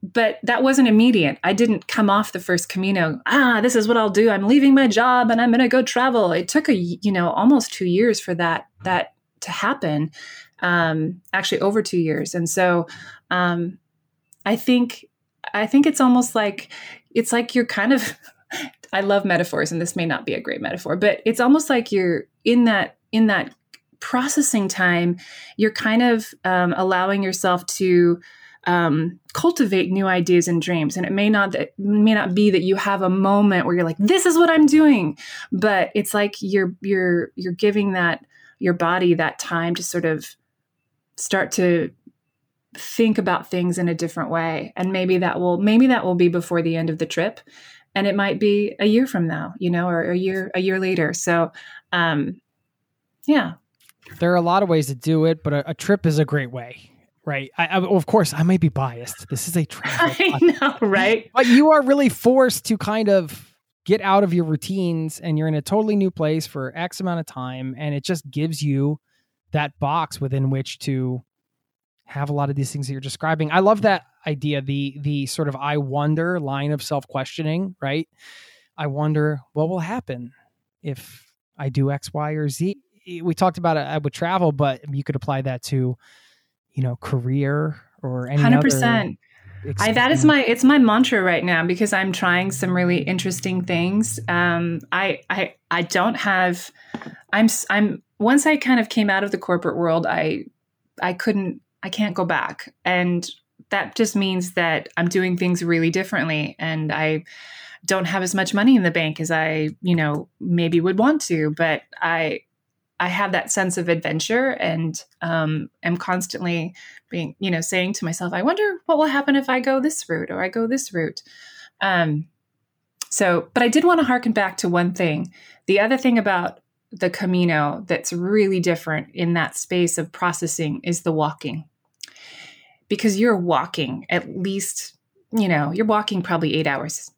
but that wasn't immediate. I didn't come off the first Camino. Ah, this is what I'll do. I'm leaving my job and I'm going to go travel. It took a you know almost two years for that that to happen. Um, actually over two years. And so, um, I think, I think it's almost like, it's like you're kind of, I love metaphors, and this may not be a great metaphor, but it's almost like you're in that, in that processing time, you're kind of, um, allowing yourself to, um, cultivate new ideas and dreams. And it may not, it may not be that you have a moment where you're like, this is what I'm doing, but it's like you're, you're, you're giving that, your body, that time to sort of start to think about things in a different way. And maybe that will, maybe that will be before the end of the trip, and it might be a year from now, you know, or a year, a year later. So, um, yeah, there are a lot of ways to do it, but a, a trip is a great way. Right. I, I, of course I might be biased. This is a travel. I know, right. But you are really forced to kind of get out of your routines, and you're in a totally new place for X amount of time. And it just gives you that box within which to have a lot of these things that you're describing. I love that idea, the the sort of I wonder line of self-questioning, right? I wonder what will happen if I do X, Y, or Z. We talked about it with travel, but you could apply that to, you know, career or any one hundred percent. Other I, that is my, it's my mantra right now, because I'm trying some really interesting things. Um, I, I, I don't have, I'm, I'm, once I kind of came out of the corporate world, I, I couldn't, I can't go back. And that just means that I'm doing things really differently. And I don't have as much money in the bank as I, you know, maybe would want to, but I, I have that sense of adventure, and um, am constantly being, you know, saying to myself, I wonder what will happen if I go this route or I go this route. Um, so, but I did want to harken back to one thing. The other thing about the Camino that's really different in that space of processing is the walking, because you're walking at least, you know, you're walking probably eight hours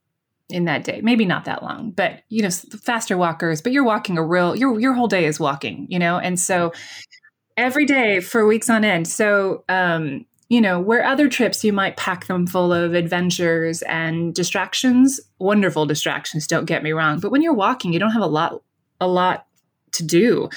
in that day, maybe not that long, but you know, faster walkers, but you're walking a real, your, your whole day is walking, you know? And so every day for weeks on end. So, um, you know, where other trips, you might pack them full of adventures and distractions, wonderful distractions, don't get me wrong. But when you're walking, you don't have a lot, a lot to do.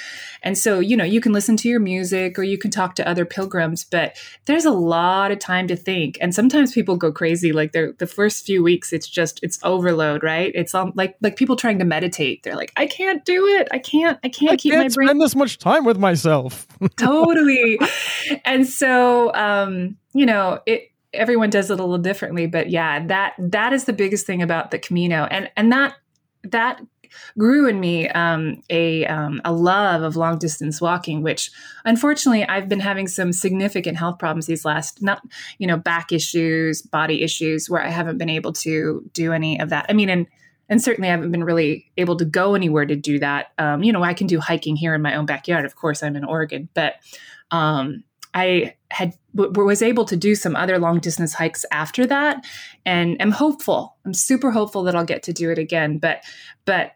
And so, you know, you can listen to your music or you can talk to other pilgrims, but there's a lot of time to think. And sometimes people go crazy. Like they're, the first few weeks, it's just, it's overload, right? It's all, like, like people trying to meditate. They're like, I can't do it. I can't, I can't I keep can't my brain. spend this much time with myself. Totally. And so, um, you know, it, everyone does it a little differently, but yeah, that, that is the biggest thing about the Camino. And, and that, that grew in me um, a um, a love of long distance walking, which unfortunately I've been having some significant health problems these last, not you know back issues, body issues, where I haven't been able to do any of that. I mean, and and certainly I haven't been really able to go anywhere to do that. Um, you know, I can do hiking here in my own backyard. Of course, I'm in Oregon, but um, I had w- was able to do some other long distance hikes after that, and I'm hopeful. I'm super hopeful that I'll get to do it again, but but.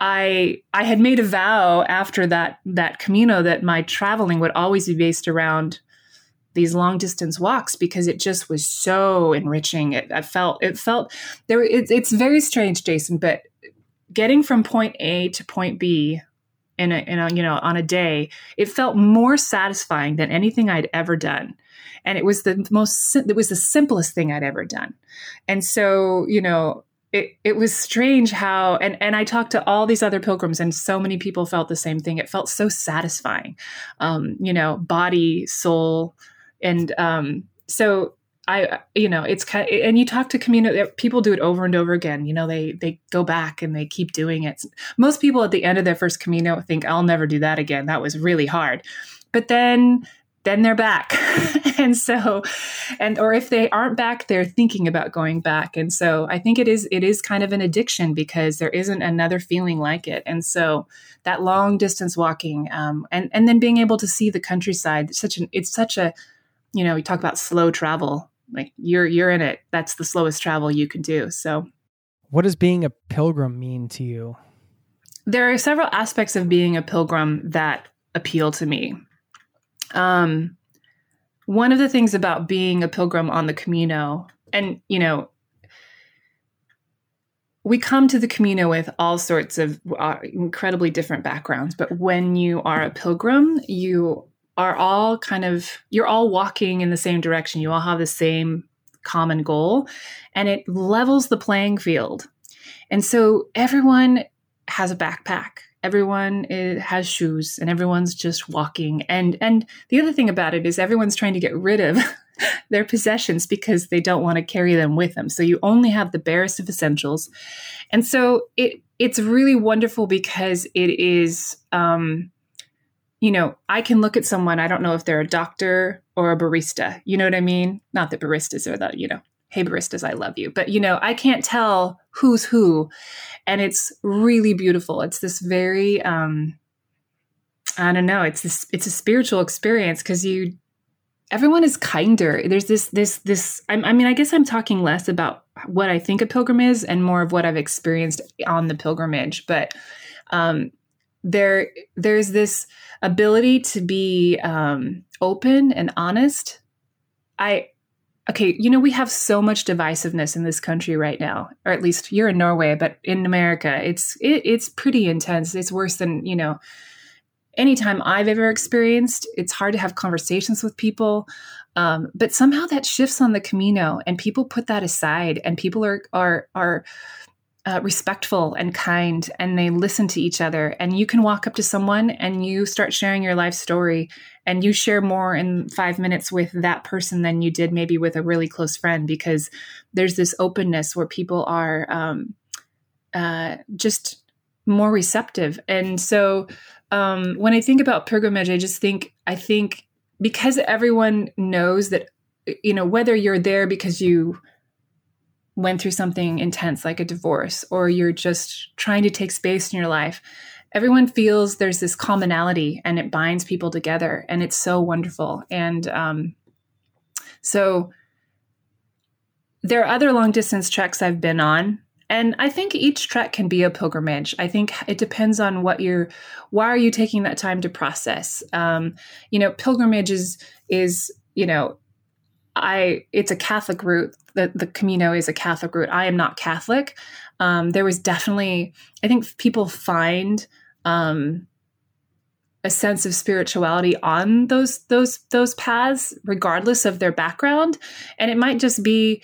I I had made a vow after that that Camino that my traveling would always be based around these long distance walks, because it just was so enriching. It I felt it felt there. It, it's very strange, Jason, but getting from point A to point B in a, in a you know on a day, it felt more satisfying than anything I'd ever done. And it was the most it was the simplest thing I'd ever done. And so you know. It it was strange how, and, and I talked to all these other pilgrims, and so many people felt the same thing. It felt so satisfying, um, you know, body, soul. And um, so I, you know, it's kind of, and you talk to Camino, people do it over and over again. You know, they, they go back and they keep doing it. Most people at the end of their first Camino think, I'll never do that again. That was really hard. But then then they're back. And so, and, or if they aren't back, they're thinking about going back. And so I think it is, it is kind of an addiction because there isn't another feeling like it. And so that long distance walking, um, and, and then being able to see the countryside, such an, it's such a, you know, we talk about slow travel, like you're, you're in it. That's the slowest travel you can do. So what does being a pilgrim mean to you? There are several aspects of being a pilgrim that appeal to me. Um, one of the things about being a pilgrim on the Camino, and, you know, we come to the Camino with all sorts of uh, incredibly different backgrounds, but when you are a pilgrim, you are all kind of, you're all walking in the same direction. You all have the same common goal, and it levels the playing field. And so everyone has a backpack. Everyone is, has shoes, and everyone's just walking. And and the other thing about it is everyone's trying to get rid of their possessions because they don't want to carry them with them. So you only have the barest of essentials. And so it it's really wonderful because it is, um, you know, I can look at someone, I don't know if they're a doctor or a barista. You know what I mean? Not that baristas are that, you know, hey, baristas, I love you. But, you know, I can't tell who's who. And it's really beautiful. It's this very, um, I don't know, it's this, it's a spiritual experience because you, everyone is kinder. There's this, this, this, I, I mean, I guess I'm talking less about what I think a pilgrim is and more of what I've experienced on the pilgrimage. But um, there, there's this ability to be um, open and honest. I, Okay, you know, we have so much divisiveness in this country right now, or at least you're in Norway, but in America, it's it, it's pretty intense. It's worse than, you know, any time I've ever experienced. It's hard to have conversations with people. Um, but somehow that shifts on the Camino and people put that aside and people are are are uh, respectful and kind and they listen to each other. And you can walk up to someone and you start sharing your life story. And you share more in five minutes with that person than you did maybe with a really close friend because there's this openness where people are um, uh, just more receptive. And so um, when I think about pilgrimage, I just think, I think because everyone knows that, you know, whether you're there because you went through something intense like a divorce or you're just trying to take space in your life, everyone feels there's this commonality and it binds people together and it's so wonderful. And um, so there are other long distance treks I've been on. And I think each trek can be a pilgrimage. I think it depends on what you're, why are you taking that time to process? Um, you know, pilgrimage is, is, you know, I, it's a Catholic route. The, the Camino is a Catholic route. I am not Catholic. Um, there was definitely, I think people find um, a sense of spirituality on those those those paths, regardless of their background. And it might just be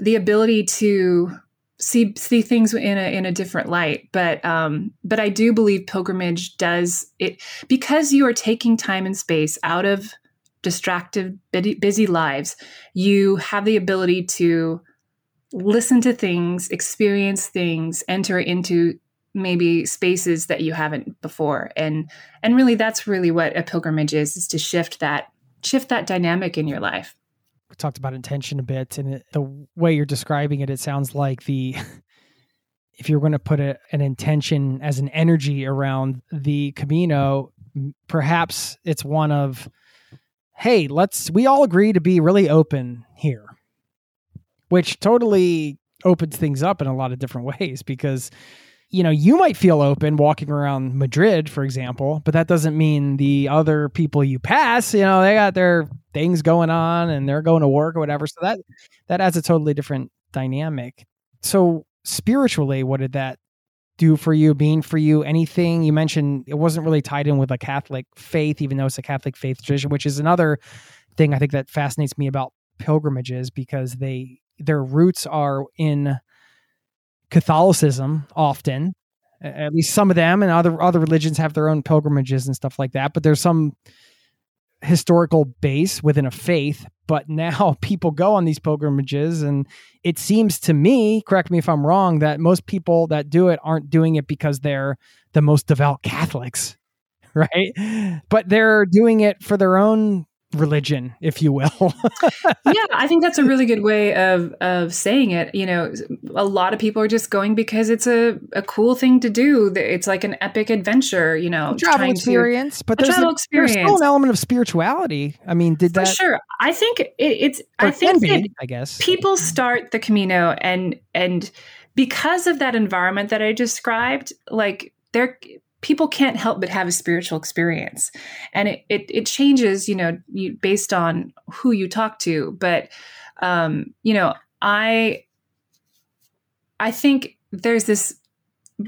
the ability to see see things in a in a different light. But um, but I do believe pilgrimage does it because you are taking time and space out of distracted, busy lives. You have the ability to listen to things, experience things, enter into maybe spaces that you haven't before. And, and really that's really what a pilgrimage is, is to shift that, shift that dynamic in your life. We talked about intention a bit, and it, the way you're describing it, it sounds like the, if you're going to put a, an intention as an energy around the Camino, perhaps it's one of, hey, let's, we all agree to be really open here, which totally opens things up in a lot of different ways because, you know, you might feel open walking around Madrid, for example, but that doesn't mean the other people you pass, you know, they got their things going on and they're going to work or whatever. So that, that adds a totally different dynamic. So spiritually, what did that do for you, mean for you, anything? You mentioned it wasn't really tied in with a Catholic faith, even though it's a Catholic faith tradition, which is another thing I think that fascinates me about pilgrimages because they, their roots are in Catholicism often, at least some of them, and other other religions have their own pilgrimages and stuff like that. But there's some historical base within a faith. But now people go on these pilgrimages, and it seems to me, correct me if I'm wrong, that most people that do it aren't doing it because they're the most devout Catholics, right? But they're doing it for their own religion, if you will. Yeah, I think that's a really good way of of saying it. You know, a lot of people are just going because it's a, a cool thing to do. It's like an epic adventure, you know, a travel experience, to, but there's, travel a, experience. There's still an element of spirituality. I mean, did that? For sure. I think it, it's, I think be, that I guess people start the Camino and, and because of that environment that I described, like they're, people can't help but have a spiritual experience, and it, it, it changes, you know, you, based on who you talk to. But, um, you know, I, I think there's this,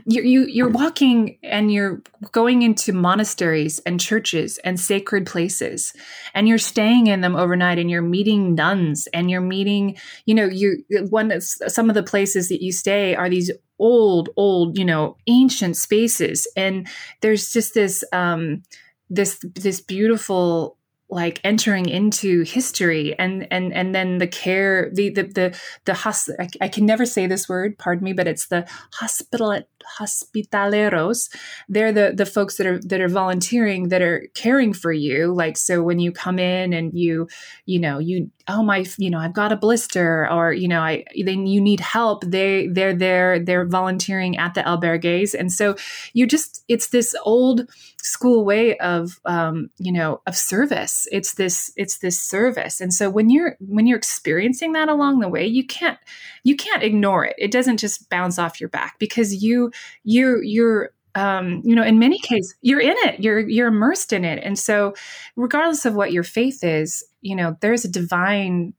you, you, you're walking and you're going into monasteries and churches and sacred places, and you're staying in them overnight, and you're meeting nuns, and you're meeting, you know, you, one that's, some of the places that you stay are these old, old, you know, ancient spaces. And there's just this, um, this, this beautiful, like entering into history, and, and, and then the care, the, the, the, the, hosp- I, I can never say this word, pardon me, but it's the hospital, hospitaleros. They're the, the folks that are, that are volunteering, that are caring for you. Like, so when you come in and you, you know, you, oh my, you know, I've got a blister, or, you know, I, then you need help. They, they're there, they're volunteering at the albergues. And so you just, it's this old school way of, um, you know, of service. It's this, it's this service. And so when you're, when you're experiencing that along the way, you can't, you can't ignore it. It doesn't just bounce off your back, because you, you, you're, um, you know, in many cases you're in it, you're, you're immersed in it. And so regardless of what your faith is, you know, there's a divine,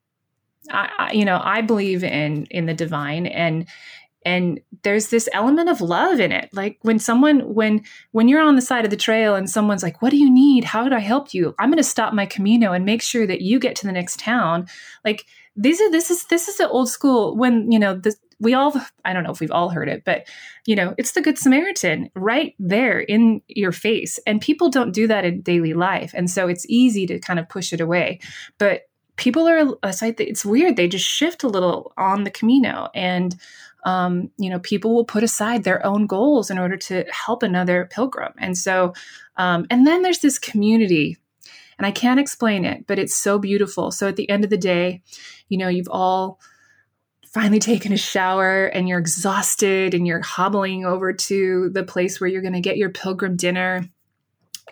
I, I, you know, I believe in, in the divine, and, and there's this element of love in it. Like when someone, when, when you're on the side of the trail and someone's like, what do you need? How did I help you? I'm going to stop my Camino and make sure that you get to the next town. Like these are, this is, this is the old school when, you know, this, we all, I don't know if we've all heard it, but you know, it's the Good Samaritan right there in your face. And people don't do that in daily life. And so it's easy to kind of push it away, but people are, it's weird. They just shift a little on the Camino, and, um, you know, people will put aside their own goals in order to help another pilgrim. And so, um, and then there's this community, and I can't explain it, but it's so beautiful. So at the end of the day, you know, you've all finally taken a shower and you're exhausted and you're hobbling over to the place where you're going to get your pilgrim dinner.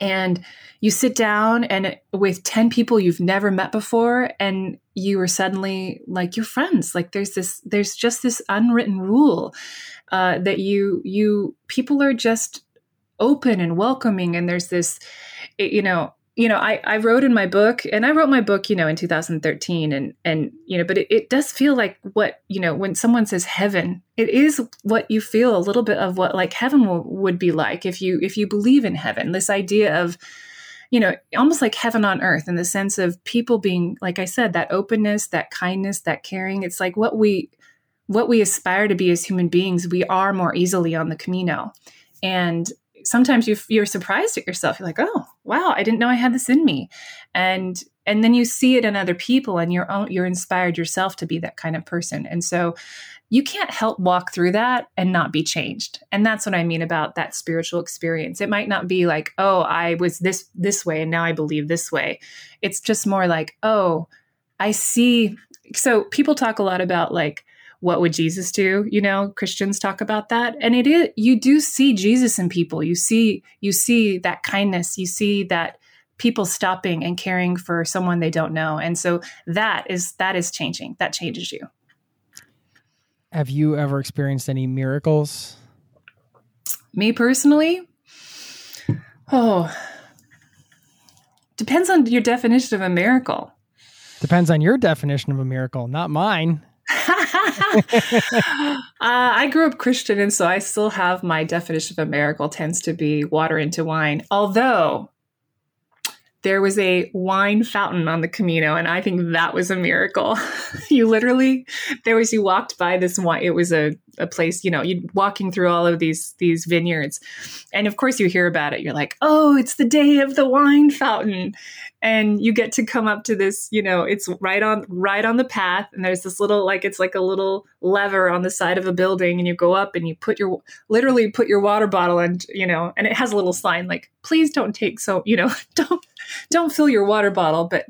And you sit down and with ten people you've never met before, and you are suddenly like your friends. Like there's this, there's just this unwritten rule uh, that you, you people are just open and welcoming. And there's this, you know, you know, I, I wrote in my book, and I wrote my book, you know, in two thousand thirteen, and, and, you know, but it, it does feel like what, you know, when someone says heaven, it is what you feel a little bit of what like heaven will, would be like if you, if you believe in heaven, this idea of, you know, almost like heaven on earth, in the sense of people being, like I said, that openness, that kindness, that caring. It's like what we, what we aspire to be as human beings, we are more easily on the Camino. And sometimes you, you're surprised at yourself. You're like, oh, wow, I didn't know I had this in me. And and then you see it in other people, and you're, you're inspired yourself to be that kind of person. And so you can't help walk through that and not be changed. And that's what I mean about that spiritual experience. It might not be like, oh, I was this this way and now I believe this way. It's just more like, oh, I see. So people talk a lot about like, what would Jesus do? You know, Christians talk about that. And it is, you do see Jesus in people. You see, you see that kindness. You see that people stopping and caring for someone they don't know. And so that is, that is changing. That changes you. Have you ever experienced any miracles? Me personally? Oh, depends on your definition of a miracle. Depends on your definition of a miracle, not mine. uh, I grew up Christian, and so I still have my definition of a miracle tends to be water into wine. Although there was a wine fountain on the Camino, and I think that was a miracle. You literally, there was, you walked by this wine. It was a, a place, you know, you're walking through all of these, these vineyards. And of course you hear about it. You're like, oh, it's the day of the wine fountain. And you get to come up to this, you know, it's right on right on the path. And there's this little, like, it's like a little lever on the side of a building. And you go up and you put your, literally put your water bottle and, you know, and it has a little sign like, please don't take so, you know, don't, don't fill your water bottle. But,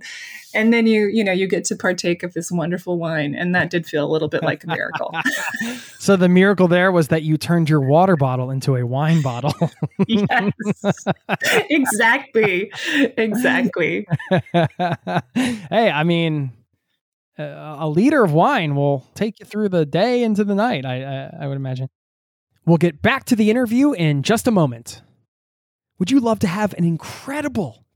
and then you, you know, you get to partake of this wonderful wine. And that did feel a little bit like a miracle. So the miracle there was that you turned your water bottle into a wine bottle. Yes, exactly. Exactly. Hey, I mean, uh, a liter of wine will take you through the day into the night, I, I I would imagine. We'll get back to the interview in just a moment. Would you love to have an incredible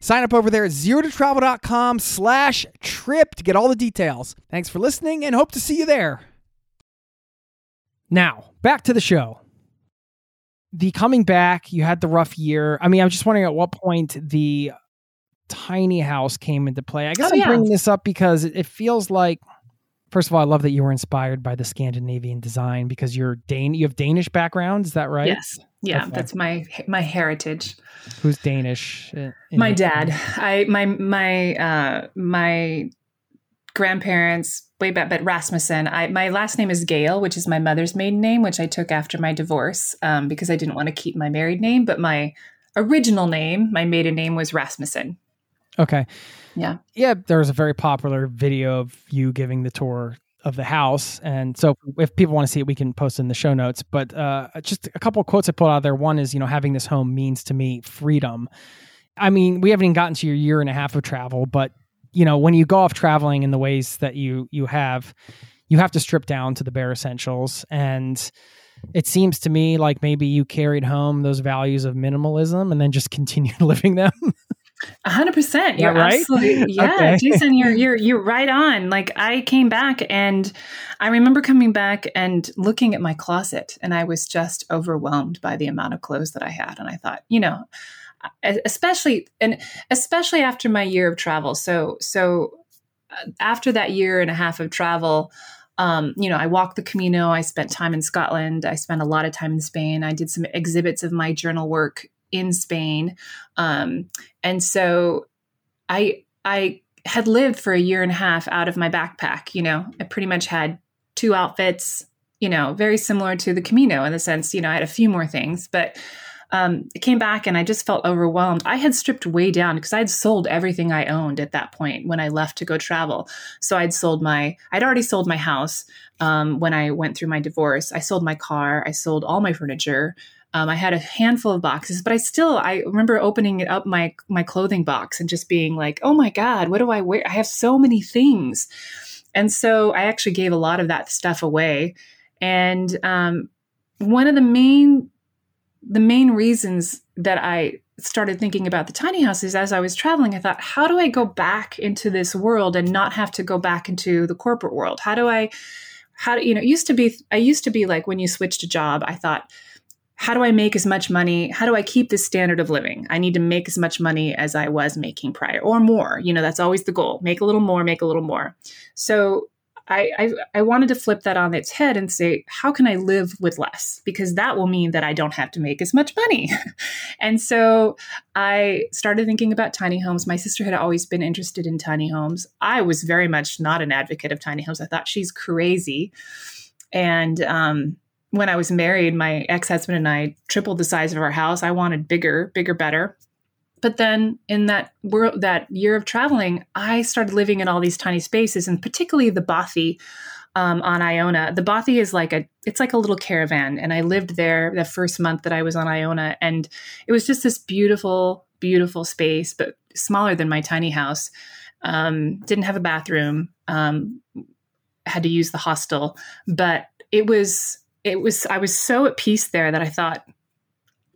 Sign up over there at zerototravel.com slash trip to get all the details. Thanks for listening and hope to see you there. Now, back to the show. The coming back, you had the rough year. I mean, I'm just wondering at what point the tiny house came into play. I guess oh, I'm yeah. bringing this up because it feels like, first of all, I love that you were inspired by the Scandinavian design because you're Dan- you have Danish background. Is that right? Yes. Yeah, okay. That's my my heritage. Who's Danish? My dad. I my my uh, my grandparents way back, but Rasmussen. I my last name is Gale, which is my mother's maiden name, which I took after my divorce um, because I didn't want to keep my married name. But my original name, my maiden name, was Rasmussen. Okay. Yeah. Yeah. There was a very popular video of you giving the tour of the house. And so if people want to see it, we can post it in the show notes, but uh, just a couple of quotes I pulled out of there. One is, you know, having this home means to me freedom. I mean, we haven't even gotten to your year and a half of travel, but you know, when you go off traveling in the ways that you, you have, you have to strip down to the bare essentials. And it seems to me like maybe you carried home those values of minimalism and then just continued living them. A hundred percent. You're right? Absolutely, yeah, okay. Jason, you're, you're, you're right on. Like I came back and I remember coming back and looking at my closet and I was just overwhelmed by the amount of clothes that I had. And I thought, you know, especially, and especially after my year of travel. So, so after that year and a half of travel, Um, you know, I walked the Camino, I spent time in Scotland, I spent a lot of time in Spain. I did some exhibits of my journal work in Spain. Um, and so I, I had lived for a year and a half out of my backpack. You know, I pretty much had two outfits, you know, very similar to the Camino in the sense, you know, I had a few more things, but, um, I came back and I just felt overwhelmed. I had stripped way down because I had sold everything I owned at that point when I left to go travel. So I'd sold my, I'd already sold my house. Um, when I went through my divorce, I sold my car, I sold all my furniture. Um, I had a handful of boxes, but I still, I remember opening up my, my clothing box and just being like, oh my God, what do I wear? I have so many things. And so I actually gave a lot of that stuff away. And, um, one of the main The main reasons that I started thinking about the tiny house is as I was traveling, I thought, how do I go back into this world and not have to go back into the corporate world? How do I how do you know, it used to be, I used to be like, when you switched a job, I thought, how do I make as much money? How do I keep this standard of living? I need to make as much money as I was making prior or more. You know, that's always the goal. Make a little more, make a little more. So I, I, I wanted to flip that on its head and say, how can I live with less? Because that will mean that I don't have to make as much money. And so I started thinking about tiny homes. My sister had always been interested in tiny homes. I was very much not an advocate of tiny homes. I thought, she's crazy. And, um, when I was married, my ex-husband and I tripled the size of our house. I wanted bigger, bigger, better. But then in that world, that year of traveling, I started living in all these tiny spaces, and particularly the Bothy um, on Iona. The Bothy is like a, it's like a little caravan. And I lived there the first month that I was on Iona. And it was just this beautiful, beautiful space, but smaller than my tiny house. Um, didn't have a bathroom. Um, had to use the hostel. But it was... It was, I was so at peace there that I thought,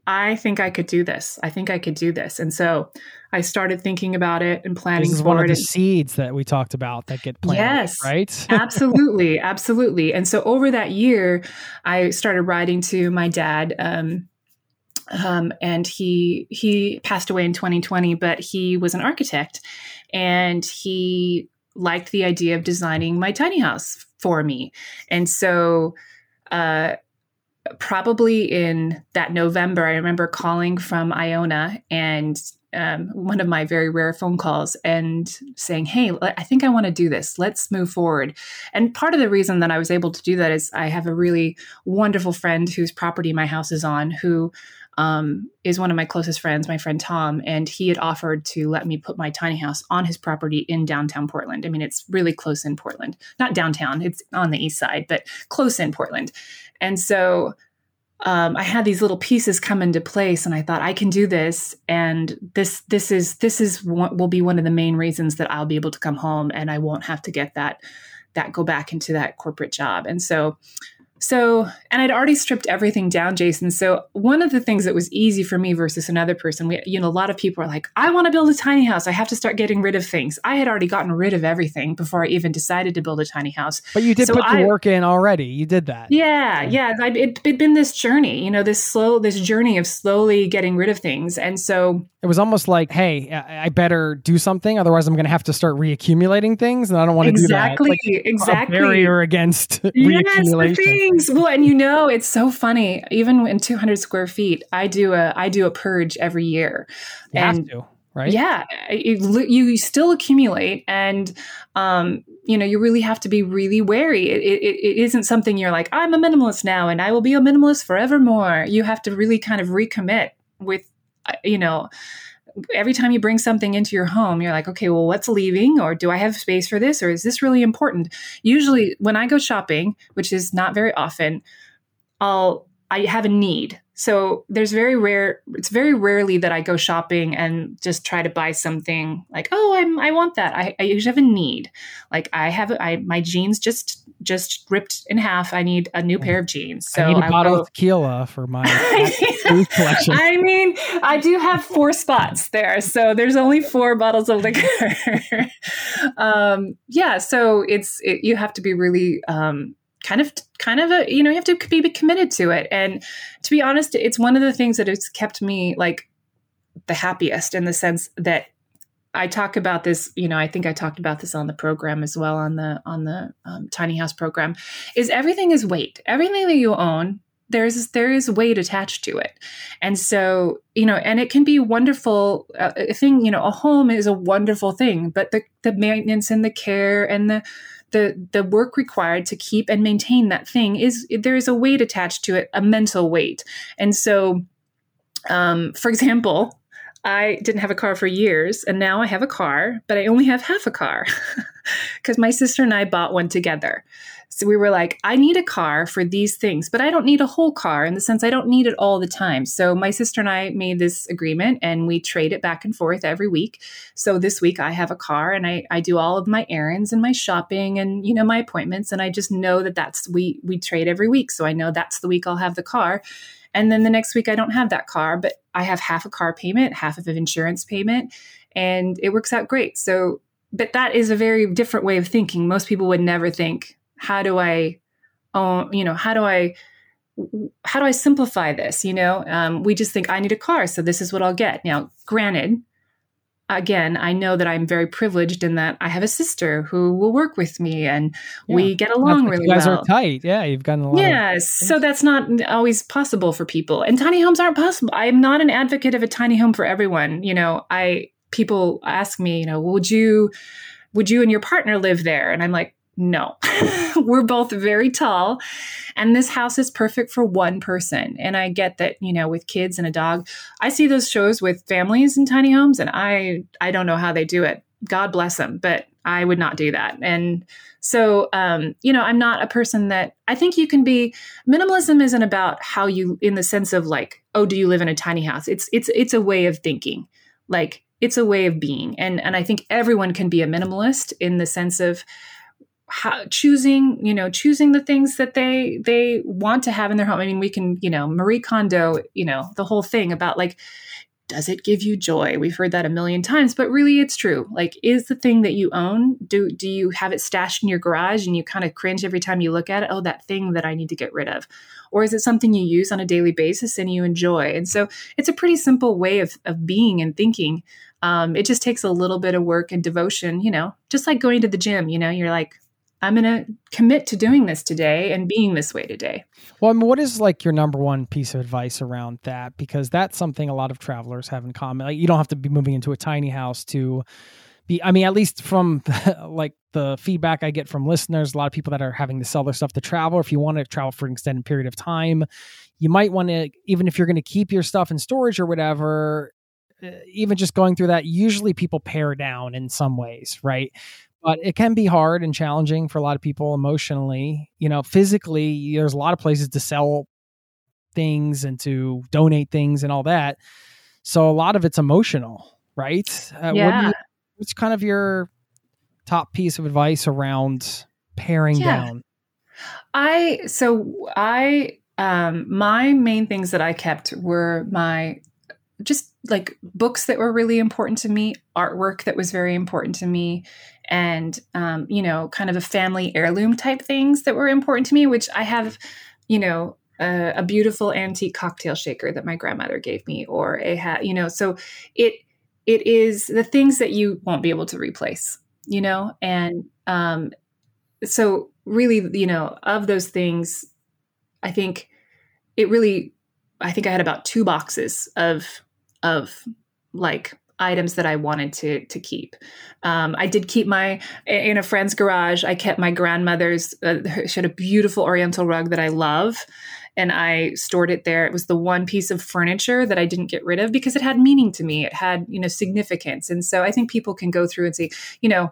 I think I could do this. I think I could do this. And so I started thinking about it and planning for it. This is one of the seeds that we talked about that get planted, yes, right? Absolutely. Absolutely. And so over that year, I started writing to my dad, um, Um, and he, he passed away in twenty twenty, but he was an architect, and he liked the idea of designing my tiny house for me. And so, Uh, probably in that November, I remember calling from Iona, and um, one of my very rare phone calls, and saying, hey, I think I want to do this. Let's move forward. And part of the reason that I was able to do that is I have a really wonderful friend whose property my house is on, who um, is one of my closest friends, my friend Tom, and he had offered to let me put my tiny house on his property in downtown Portland. I mean, it's really close in Portland, not downtown, it's on the east side, but close in Portland. And so Um, I had these little pieces come into place, and I thought, I can do this. And this, this is, this is what will be one of the main reasons that I'll be able to come home, and I won't have to get that, that go back into that corporate job. And so, so, and I'd already stripped everything down, Jason. So one of the things that was easy for me versus another person, we, you know, a lot of people are like, I want to build a tiny house. I have to start getting rid of things. I had already gotten rid of everything before I even decided to build a tiny house. But you did so put I, the work in already. You did that. Yeah. Yeah. yeah It'd it been this journey, you know, this slow, this journey of slowly getting rid of things. And so it was almost like, hey, I better do something. Otherwise I'm going to have to start reaccumulating things. And I don't want to exactly, do that. It's like exactly. A barrier against reaccumulation. Yes, well, and you know, it's so funny. Even in two hundred square feet, I do a I do a purge every year. You and have to, right? Yeah, you, you still accumulate, and um, you know, you really have to be really wary. It, it, it isn't something you're like, I'm a minimalist now, and I will be a minimalist forevermore. You have to really kind of recommit with, you know. Every time you bring something into your home, you're like, okay, well, what's leaving? Or do I have space for this? Or is this really important? Usually when I go shopping, which is not very often, I'll, I have a need. So there's very rare, it's very rarely that I go shopping and just try to buy something like, oh, I'm, I want that. I, I usually have a need. Like I have, I, my jeans just, just ripped in half. I need a new pair of jeans. So I need a I bottle go, of tequila for my food collection. I mean, I do have four spots there. So there's only four bottles of liquor. um, yeah. So it's, it, you have to be really, um, kind of, kind of a, you know, you have to be committed to it. And to be honest, it's one of the things that has kept me like the happiest, in the sense that I talk about this, you know, I think I talked about this on the program as well, on the, on the um, tiny house program, is everything is weight. Everything that you own, there's, there is weight attached to it. And so, you know, and it can be wonderful uh, a thing, you know, a home is a wonderful thing, but the, the maintenance and the care and the, The, the work required to keep and maintain that thing is, there is a weight attached to it, a mental weight. And so, um, for example, I didn't have a car for years, and now I have a car, but I only have half a car because my sister and I bought one together. So we were like, I need a car for these things, but I don't need a whole car, in the sense I don't need it all the time. So my sister and I made this agreement, and we trade it back and forth every week. So this week I have a car, and I, I do all of my errands and my shopping and, you know, my appointments. And I just know that that's, we, we trade every week. So I know that's the week I'll have the car. And then the next week I don't have that car, but I have half a car payment, half of an insurance payment, and it works out great. So, but that is a very different way of thinking. Most people would never think, how do I um, you know, how do I, how do I simplify this? You know, um, we just think I need a car, so this is what I'll get. Now, granted, again, I know that I'm very privileged in that I have a sister who will work with me, and yeah, we get along really well. You guys well. are tight. Yeah, you've gotten along. Yeah, so that's not always possible for people. And tiny homes aren't possible. I'm not an advocate of a tiny home for everyone. You know, I people ask me, you know, would you, would you and your partner live there? And I'm like, no. We're both very tall, and this house is perfect for one person. And I get that, you know, with kids and a dog, I see those shows with families in tiny homes, and I, I don't know how they do it. God bless them, but I would not do that. And so, um, you know, I'm not a person that I think you can be. Minimalism isn't about how you, in the sense of like, oh, do you live in a tiny house? It's, it's, it's a way of thinking, like it's a way of being. And, and I think everyone can be a minimalist in the sense of, how choosing, you know, choosing the things that they, they want to have in their home. I mean, we can, you know, Marie Kondo, you know, the whole thing about like, does it give you joy? We've heard that a million times, but really it's true. Like, is the thing that you own, do, do you have it stashed in your garage and you kind of cringe every time you look at it? Oh, that thing that I need to get rid of. Or is it something you use on a daily basis and you enjoy? And so it's a pretty simple way of, of being and thinking. Um, it just takes a little bit of work and devotion, you know, just like going to the gym, you know, you're like, I'm going to commit to doing this today and being this way today. Well, I mean, what is like your number one piece of advice around that? Because that's something a lot of travelers have in common. Like, you don't have to be moving into a tiny house to be, I mean, at least from like the feedback I get from listeners, a lot of people that are having to sell their stuff to travel. If you want to travel for an extended period of time, you might want to, even if you're going to keep your stuff in storage or whatever, even just going through that, usually people pare down in some ways, right? But it can be hard and challenging for a lot of people emotionally. You know, physically, there's a lot of places to sell things and to donate things and all that. So a lot of it's emotional, right? Uh, yeah. What do you, what's kind of your top piece of advice around paring yeah. down? I, so I, um, my main things that I kept were my, just like books that were really important to me, artwork that was very important to me, and, um, you know, kind of a family heirloom type things that were important to me, which I have, you know, uh, a beautiful antique cocktail shaker that my grandmother gave me, or a hat, you know, so it, it is the things that you won't be able to replace, you know? And, um, so really, you know, of those things, I think it really, I think I had about two boxes of, of like items that I wanted to to keep. Um, I did keep my, in a friend's garage, I kept my grandmother's, uh, she had a beautiful Oriental rug that I love, and I stored it there. It was the one piece of furniture that I didn't get rid of because it had meaning to me. It had, you know, significance. And so I think people can go through and see, you know,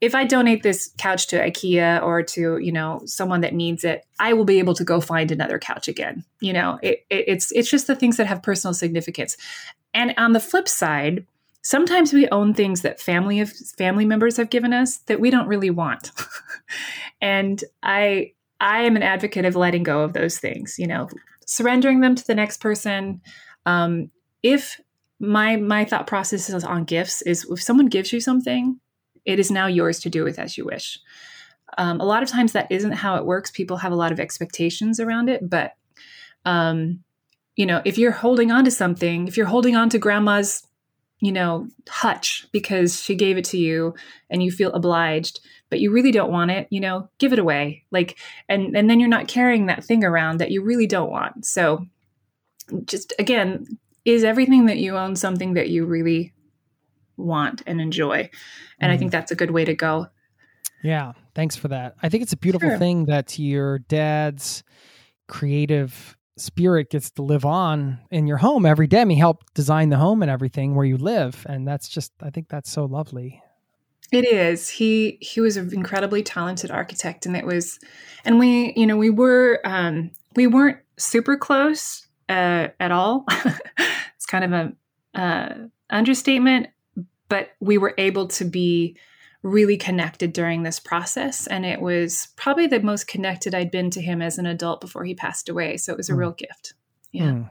if I donate this couch to IKEA or to, you know, someone that needs it, I will be able to go find another couch again. You know, it, it, it's it's just the things that have personal significance. And on the flip side, sometimes we own things that family of family members have given us that we don't really want. And I I am an advocate of letting go of those things, you know, surrendering them to the next person. Um, if my my thought process is on gifts is if someone gives you something, it is now yours to do with as you wish. Um, a lot of times that isn't how it works. People have a lot of expectations around it. But, um, you know, if you're holding on to something, if you're holding on to grandma's, you know, hutch because she gave it to you and you feel obliged, but you really don't want it, you know, give it away. Like, and, and then you're not carrying that thing around that you really don't want. So just, again, is everything that you own something that you really want and enjoy? And mm. I think that's a good way to go. Yeah. Thanks for that. I think it's a beautiful sure. thing that your dad's creative spirit gets to live on in your home every day. I mean, he helped design the home and everything where you live. And that's just, I think that's so lovely. It is. He, he was an incredibly talented architect, and it was, and we, you know, we were, um, we weren't super close, uh, at all. It's kind of a, uh, understatement. But we were able to be really connected during this process. And it was probably the most connected I'd been to him as an adult before he passed away. So it was a mm. real gift. Yeah. Mm.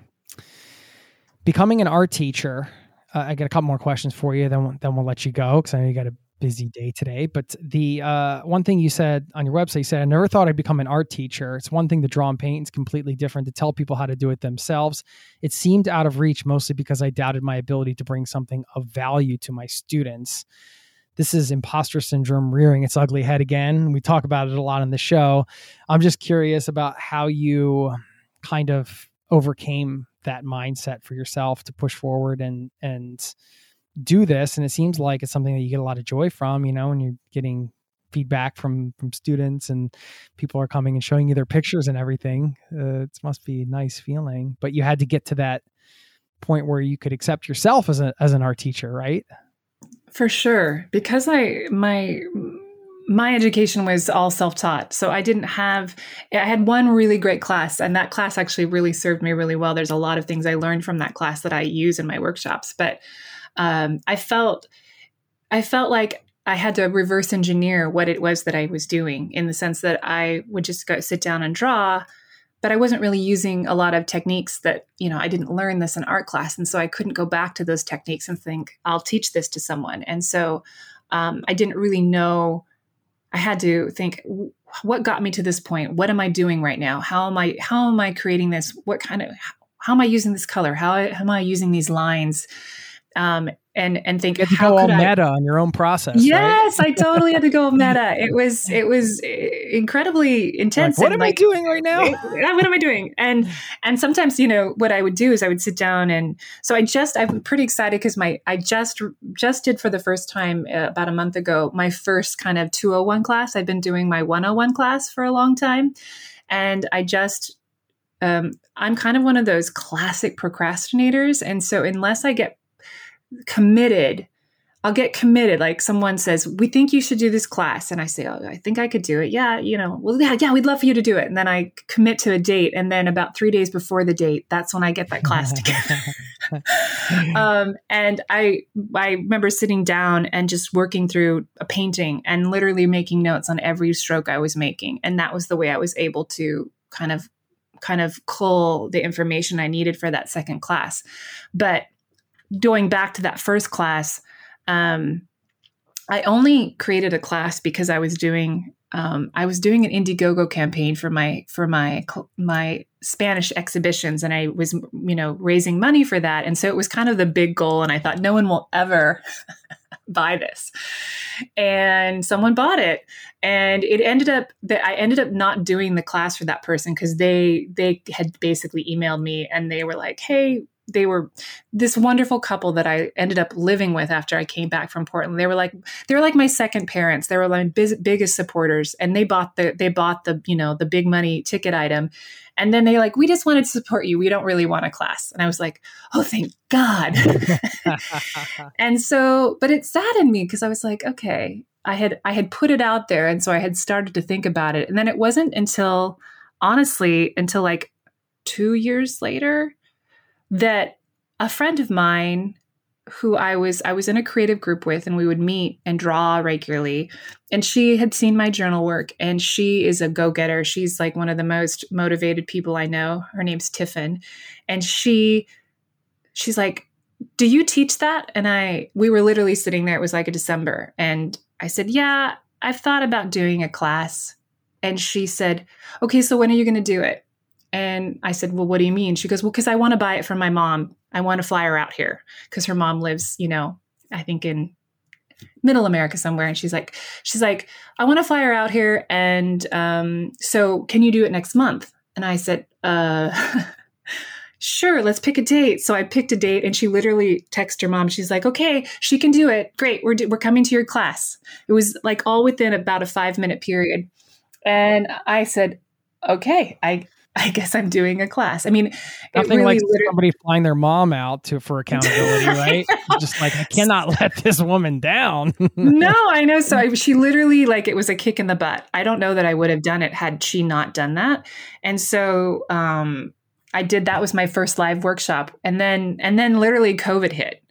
Becoming an art teacher, uh, I got a couple more questions for you, then, then we'll let you go, because I know you got a busy day today, but the uh, one thing you said on your website, you said, I never thought I'd become an art teacher. It's one thing to draw and paint. It's completely different to tell people how to do it themselves. It seemed out of reach, mostly because I doubted my ability to bring something of value to my students. This is imposter syndrome rearing its ugly head again. We talk about it a lot on the show. I'm just curious about how you kind of overcame that mindset for yourself to push forward and, and do this. And it seems like it's something that you get a lot of joy from, you know, and you're getting feedback from, from students and people are coming and showing you their pictures and everything. Uh, it must be a nice feeling, but you had to get to that point where you could accept yourself as a, as an art teacher, right? For sure. Because I, my, my education was all self-taught. So I didn't have, I had one really great class, and that class actually really served me really well. There's a lot of things I learned from that class that I use in my workshops, but Um, I felt, I felt like I had to reverse engineer what it was that I was doing, in the sense that I would just go sit down and draw, but I wasn't really using a lot of techniques that, you know, I didn't learn this in art class. And so I couldn't go back to those techniques and think, I'll teach this to someone. And so um, I didn't really know, I had to think, what got me to this point? What am I doing right now? How am I, how am I creating this? What kind of, how am I using this color? How, how am I using these lines? Um, and, and think, you had to how go all meta I? on your own process. Yes, right? I totally had to go meta. It was, it was incredibly intense. Like, what and am like, I doing right now? What am I doing? And, and sometimes, you know, what I would do is I would sit down, and so I just, I'm pretty excited because my, I just, just did for the first time uh, about a month ago, my first kind of two oh one class. I've been doing my one oh one class for a long time. And I just, um, I'm kind of one of those classic procrastinators. And so unless I get committed, I'll get committed. Like someone says, we think you should do this class. And I say, oh, I think I could do it. Yeah. You know, well, yeah, yeah, we'd love for you to do it. And then I commit to a date. And then about three days before the date, that's when I get that class together. um, and I, I remember sitting down and just working through a painting and literally making notes on every stroke I was making. And that was the way I was able to kind of, kind of cull the information I needed for that second class. But going back to that first class, um, I only created a class because I was doing um, I was doing an Indiegogo campaign for my for my my Spanish exhibitions, and I was you know raising money for that, and so it was kind of the big goal. And I thought, no one will ever buy this, and someone bought it, and it ended up that I ended up not doing the class for that person because they they had basically emailed me, and they were like, hey. They were this wonderful couple that I ended up living with after I came back from Portland. They were like, they were like my second parents. They were my biz, biggest supporters, and they bought the, they bought the, you know, the big money ticket item. And then they like, we just wanted to support you. We don't really want a class. And I was like, oh, thank God. And so, but it saddened me because I was like, okay, I had, I had put it out there. And so I had started to think about it. And then it wasn't until honestly, until like two years later, that a friend of mine who I was, I was in a creative group with, and we would meet and draw regularly. And she had seen my journal work, and she is a go-getter. She's like one of the most motivated people I know. Her name's Tiffin. And she, she's like, do you teach that? And I, we were literally sitting there. It was like a December. And I said, yeah, I've thought about doing a class. And she said, okay, so when are you going to do it? And I said, well, what do you mean? She goes, well, because I want to buy it from my mom. I want to fly her out here because her mom lives, you know, I think in middle America somewhere. And she's like, she's like, I want to fly her out here. And um, so can you do it next month? And I said, uh, sure, let's pick a date. So I picked a date, and she literally texted her mom. She's like, okay, she can do it. Great. We're, do- we're coming to your class. It was like all within about a five minute period. And I said, okay, I I guess I'm doing a class. I mean, nothing really like somebody flying their mom out to for accountability, right? Just like, I cannot let this woman down. No, I know. So I, she literally, like, it was a kick in the butt. I don't know that I would have done it had she not done that. And so um, I did. That was my first live workshop, and then and then literally COVID hit,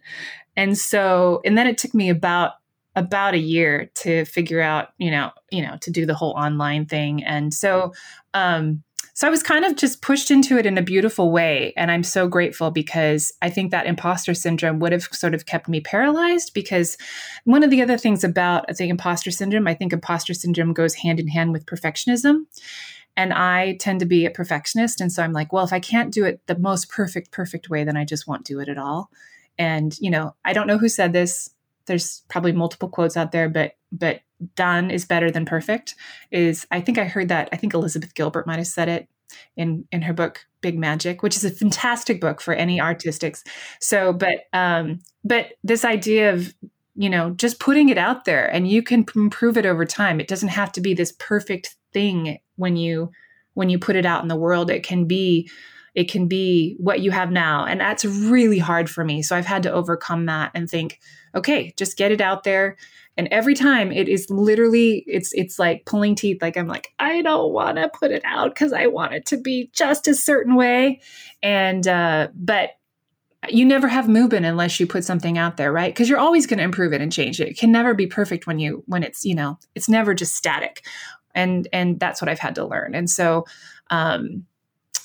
and so and then it took me about. about a year to figure out, you know, you know, to do the whole online thing. And so, um, So I was kind of just pushed into it in a beautiful way. And I'm so grateful, because I think that imposter syndrome would have sort of kept me paralyzed, because one of the other things about the imposter syndrome, I think imposter syndrome goes hand in hand with perfectionism. And I tend to be a perfectionist. And so I'm like, well, if I can't do it the most perfect, perfect way, then I just won't do it at all. And, you know, I don't know who said this. There's probably multiple quotes out there, but but done is better than perfect is, I think I heard that. I think Elizabeth Gilbert might have said it in in her book, Big Magic, which is a fantastic book for any artistics. So, but um, but this idea of, you know, just putting it out there, and you can improve it over time. It doesn't have to be this perfect thing when you when you put it out in the world. It can be it can be what you have now. And that's really hard for me. So I've had to overcome that and think, okay, just get it out there. And every time it is literally, it's it's like pulling teeth. Like I'm like, I don't want to put it out because I want it to be just a certain way. And, uh, but you never have movement unless you put something out there, right? Because you're always going to improve it and change it. It can never be perfect when you, when it's, you know, it's never just static. And, and that's what I've had to learn. And so, um,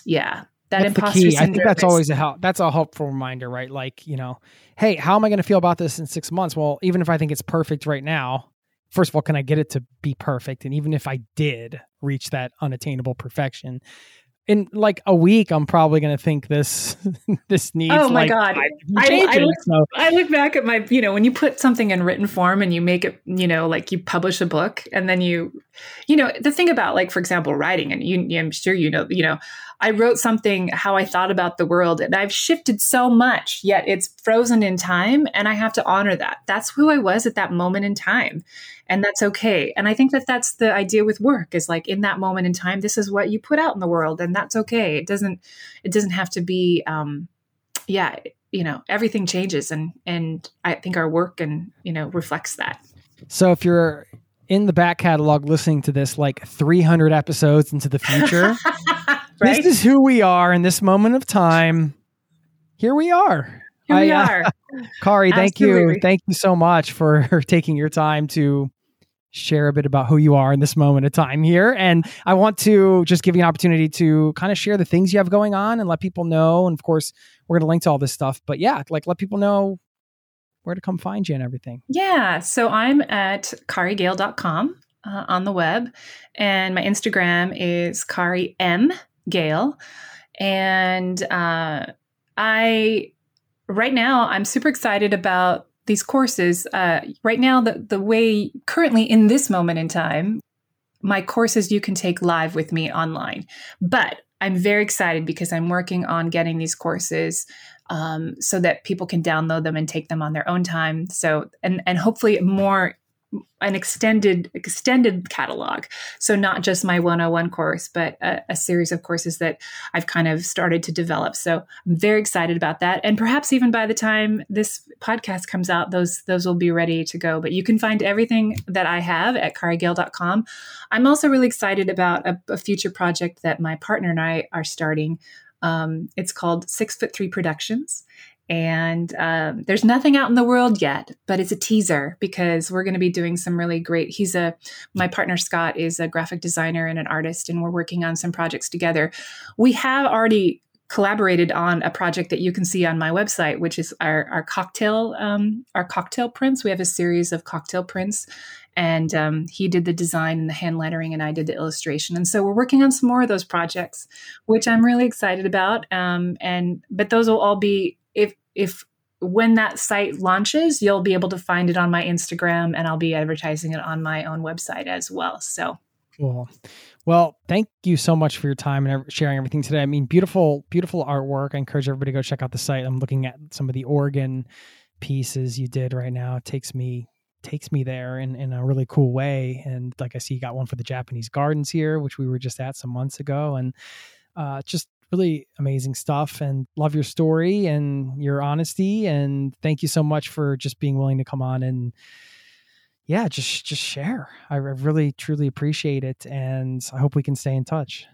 yeah. That that's the key. I think that's always a help. That's a helpful reminder, right? Like, you know, hey, how am I going to feel about this in six months? Well, even if I think it's perfect right now, first of all, can I get it to be perfect? And even if I did reach that unattainable perfection, in like a week, I'm probably going to think this this needs. Oh my like, god! I, I, look, so. I look back at my, you know, when you put something in written form and you make it, you know, like you publish a book, and then you, you know, the thing about, like, for example, writing, and you, I'm sure you know, you know. I wrote something, how I thought about the world, and I've shifted so much, yet it's frozen in time. And I have to honor that. That's who I was at that moment in time. And that's okay. And I think that that's the idea with work, is like, in that moment in time, this is what you put out in the world, and that's okay. It doesn't, it doesn't have to be, um, yeah, you know, everything changes. And, and I think our work and, you know, reflects that. So if you're in the back catalog listening to this, like three hundred episodes into the future, right? This is who we are in this moment of time. Here we are. Here we I, are. Uh, Kari, thank Absolutely. you. Thank you so much for taking your time to share a bit about who you are in this moment of time here. And I want to just give you an opportunity to kind of share the things you have going on and let people know. And of course, we're going to link to all this stuff. But yeah, like, let people know where to come find you and everything. Yeah. So I'm at Kari Gale dot com uh, on the web. And my Instagram is Kari M. Gale. And uh, I, right now, I'm super excited about these courses. Uh, right now, the, the way currently in this moment in time, my courses you can take live with me online. But I'm very excited because I'm working on getting these courses um, so that people can download them and take them on their own time. So, and and hopefully more an extended extended catalog. So not just my one oh one course, but a, a series of courses that I've kind of started to develop. So I'm very excited about that. And perhaps even by the time this podcast comes out, those those will be ready to go. But you can find everything that I have at Kari Gale dot com. I'm also really excited about a, a future project that my partner and I are starting. Um, it's called Six Foot Three Productions. And um, there's nothing out in the world yet, but it's a teaser, because we're going to be doing some really great. He's a, my partner, Scott, is a graphic designer and an artist, and we're working on some projects together. We have already collaborated on a project that you can see on my website, which is our, our cocktail, um, our cocktail prints. We have a series of cocktail prints, and um, he did the design and the hand lettering, and I did the illustration. And so we're working on some more of those projects, which I'm really excited about. Um, and, but those will all be, If if when that site launches, you'll be able to find it on my Instagram, and I'll be advertising it on my own website as well. So cool. Well, thank you so much for your time and sharing everything today. I mean, beautiful, beautiful artwork. I encourage everybody to go check out the site. I'm looking at some of the Oregon pieces you did right now. It takes me takes me there in, in a really cool way. And like I see, you got one for the Japanese gardens here, which we were just at some months ago. And uh, just really amazing stuff, and love your story and your honesty. And thank you so much for just being willing to come on and yeah, just, just share. I really, truly appreciate it. And I hope we can stay in touch.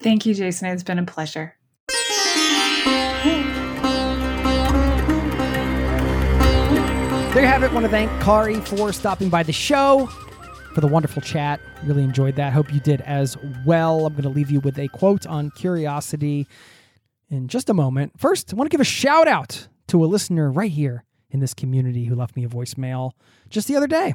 Thank you, Jason. It's been a pleasure. There you have it. I want to thank Kari for stopping by the show. for the wonderful chat. Really enjoyed that. Hope you did as well. I'm going to leave you with a quote on curiosity in just a moment. First, I want to give a shout out to a listener right here in this community who left me a voicemail just the other day.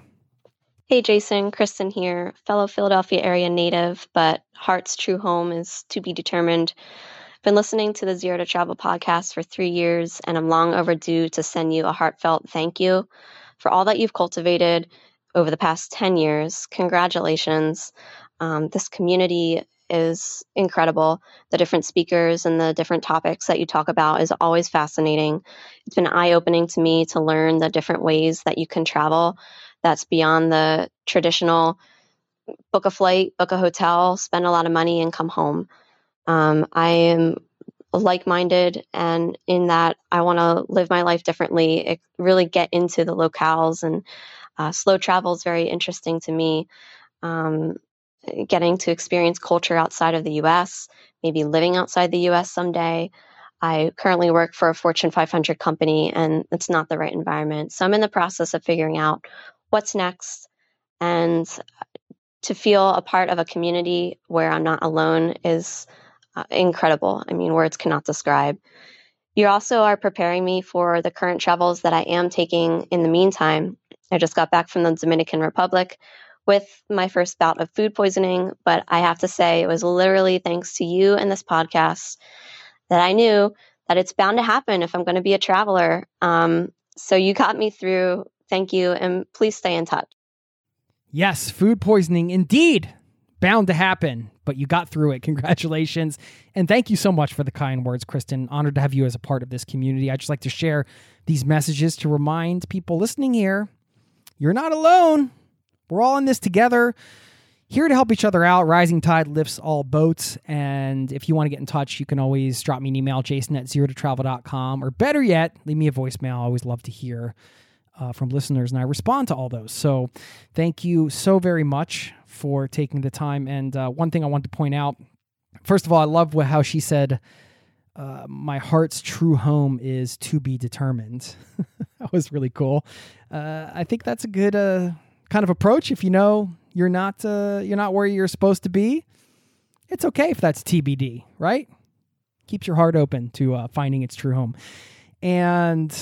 Hey, Jason, Kristen here, fellow Philadelphia area native, but heart's true home is to be determined. Been listening to the Zero to Travel podcast for three years, and I'm long overdue to send you a heartfelt thank you for all that you've cultivated over the past ten years. Congratulations. Um, this community is incredible. The different speakers and the different topics that you talk about is always fascinating. It's been eye-opening to me to learn the different ways that you can travel that's beyond the traditional book a flight, book a hotel, spend a lot of money, and come home. Um, I am like-minded, and in that I want to live my life differently, it really get into the locales, and uh, slow travel is very interesting to me. Um, getting to experience culture outside of the U S, maybe living outside the U S someday. I currently work for a Fortune five hundred company, and it's not the right environment. So I'm in the process of figuring out what's next, and to feel a part of a community where I'm not alone is uh, incredible. I mean, words cannot describe. You also are preparing me for the current travels that I am taking in the meantime. I just got back from the Dominican Republic with my first bout of food poisoning, but I have to say it was literally thanks to you and this podcast that I knew that it's bound to happen if I'm going to be a traveler. Um, so you got me through. Thank you, and please stay in touch. Yes, food poisoning indeed bound to happen, but you got through it. Congratulations. And thank you so much for the kind words, Kristen. Honored to have you as a part of this community. I'd just like to share these messages to remind people listening here, you're not alone. We're all in this together. Here to help each other out. Rising tide lifts all boats. And if you want to get in touch, you can always drop me an email, jason at zero to travel dot com, or better yet, leave me a voicemail. I always love to hear uh, from listeners, and I respond to all those. So thank you so very much for taking the time. And uh, one thing I wanted to point out, first of all, I love how she said, uh, my heart's true home is to be determined. That was really cool. Uh, I think that's a good uh, kind of approach. If you know You're not uh, you're not where you're supposed to be. It's okay if that's T B D, right? Keeps your heart open to uh, finding its true home. And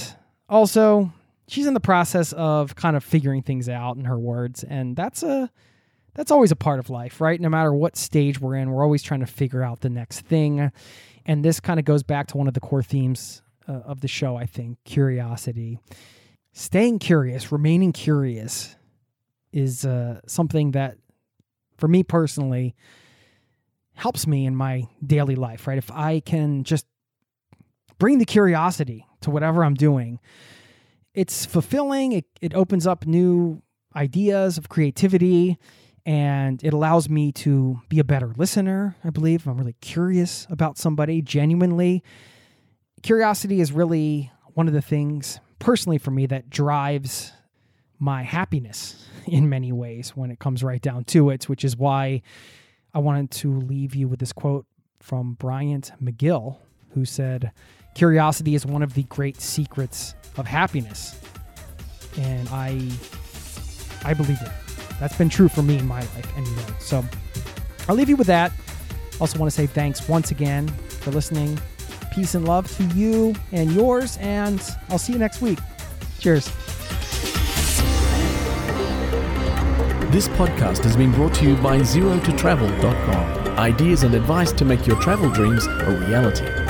also, she's in the process of kind of figuring things out, in her words, and that's a that's always a part of life, right? No matter what stage we're in, we're always trying to figure out the next thing. And this kind of goes back to one of the core themes uh, of the show, I think, curiosity. Staying curious, remaining curious is uh, something that, for me personally, helps me in my daily life, right? If I can just bring the curiosity to whatever I'm doing, it's fulfilling, it, it opens up new ideas of creativity, and it allows me to be a better listener, I believe. I'm really curious about somebody, genuinely. Curiosity is really one of the things, personally for me, that drives my happiness in many ways when it comes right down to it, which is why I wanted to leave you with this quote from Bryant McGill, who said, "Curiosity is one of the great secrets of happiness." And I I believe it. That's been true for me in my life anyway. So I'll leave you with that. Also want to say thanks once again for listening. Peace and love to you and yours, and I'll see you next week. Cheers. This podcast has been brought to you by zero to travel dot com. Ideas and advice to make your travel dreams a reality.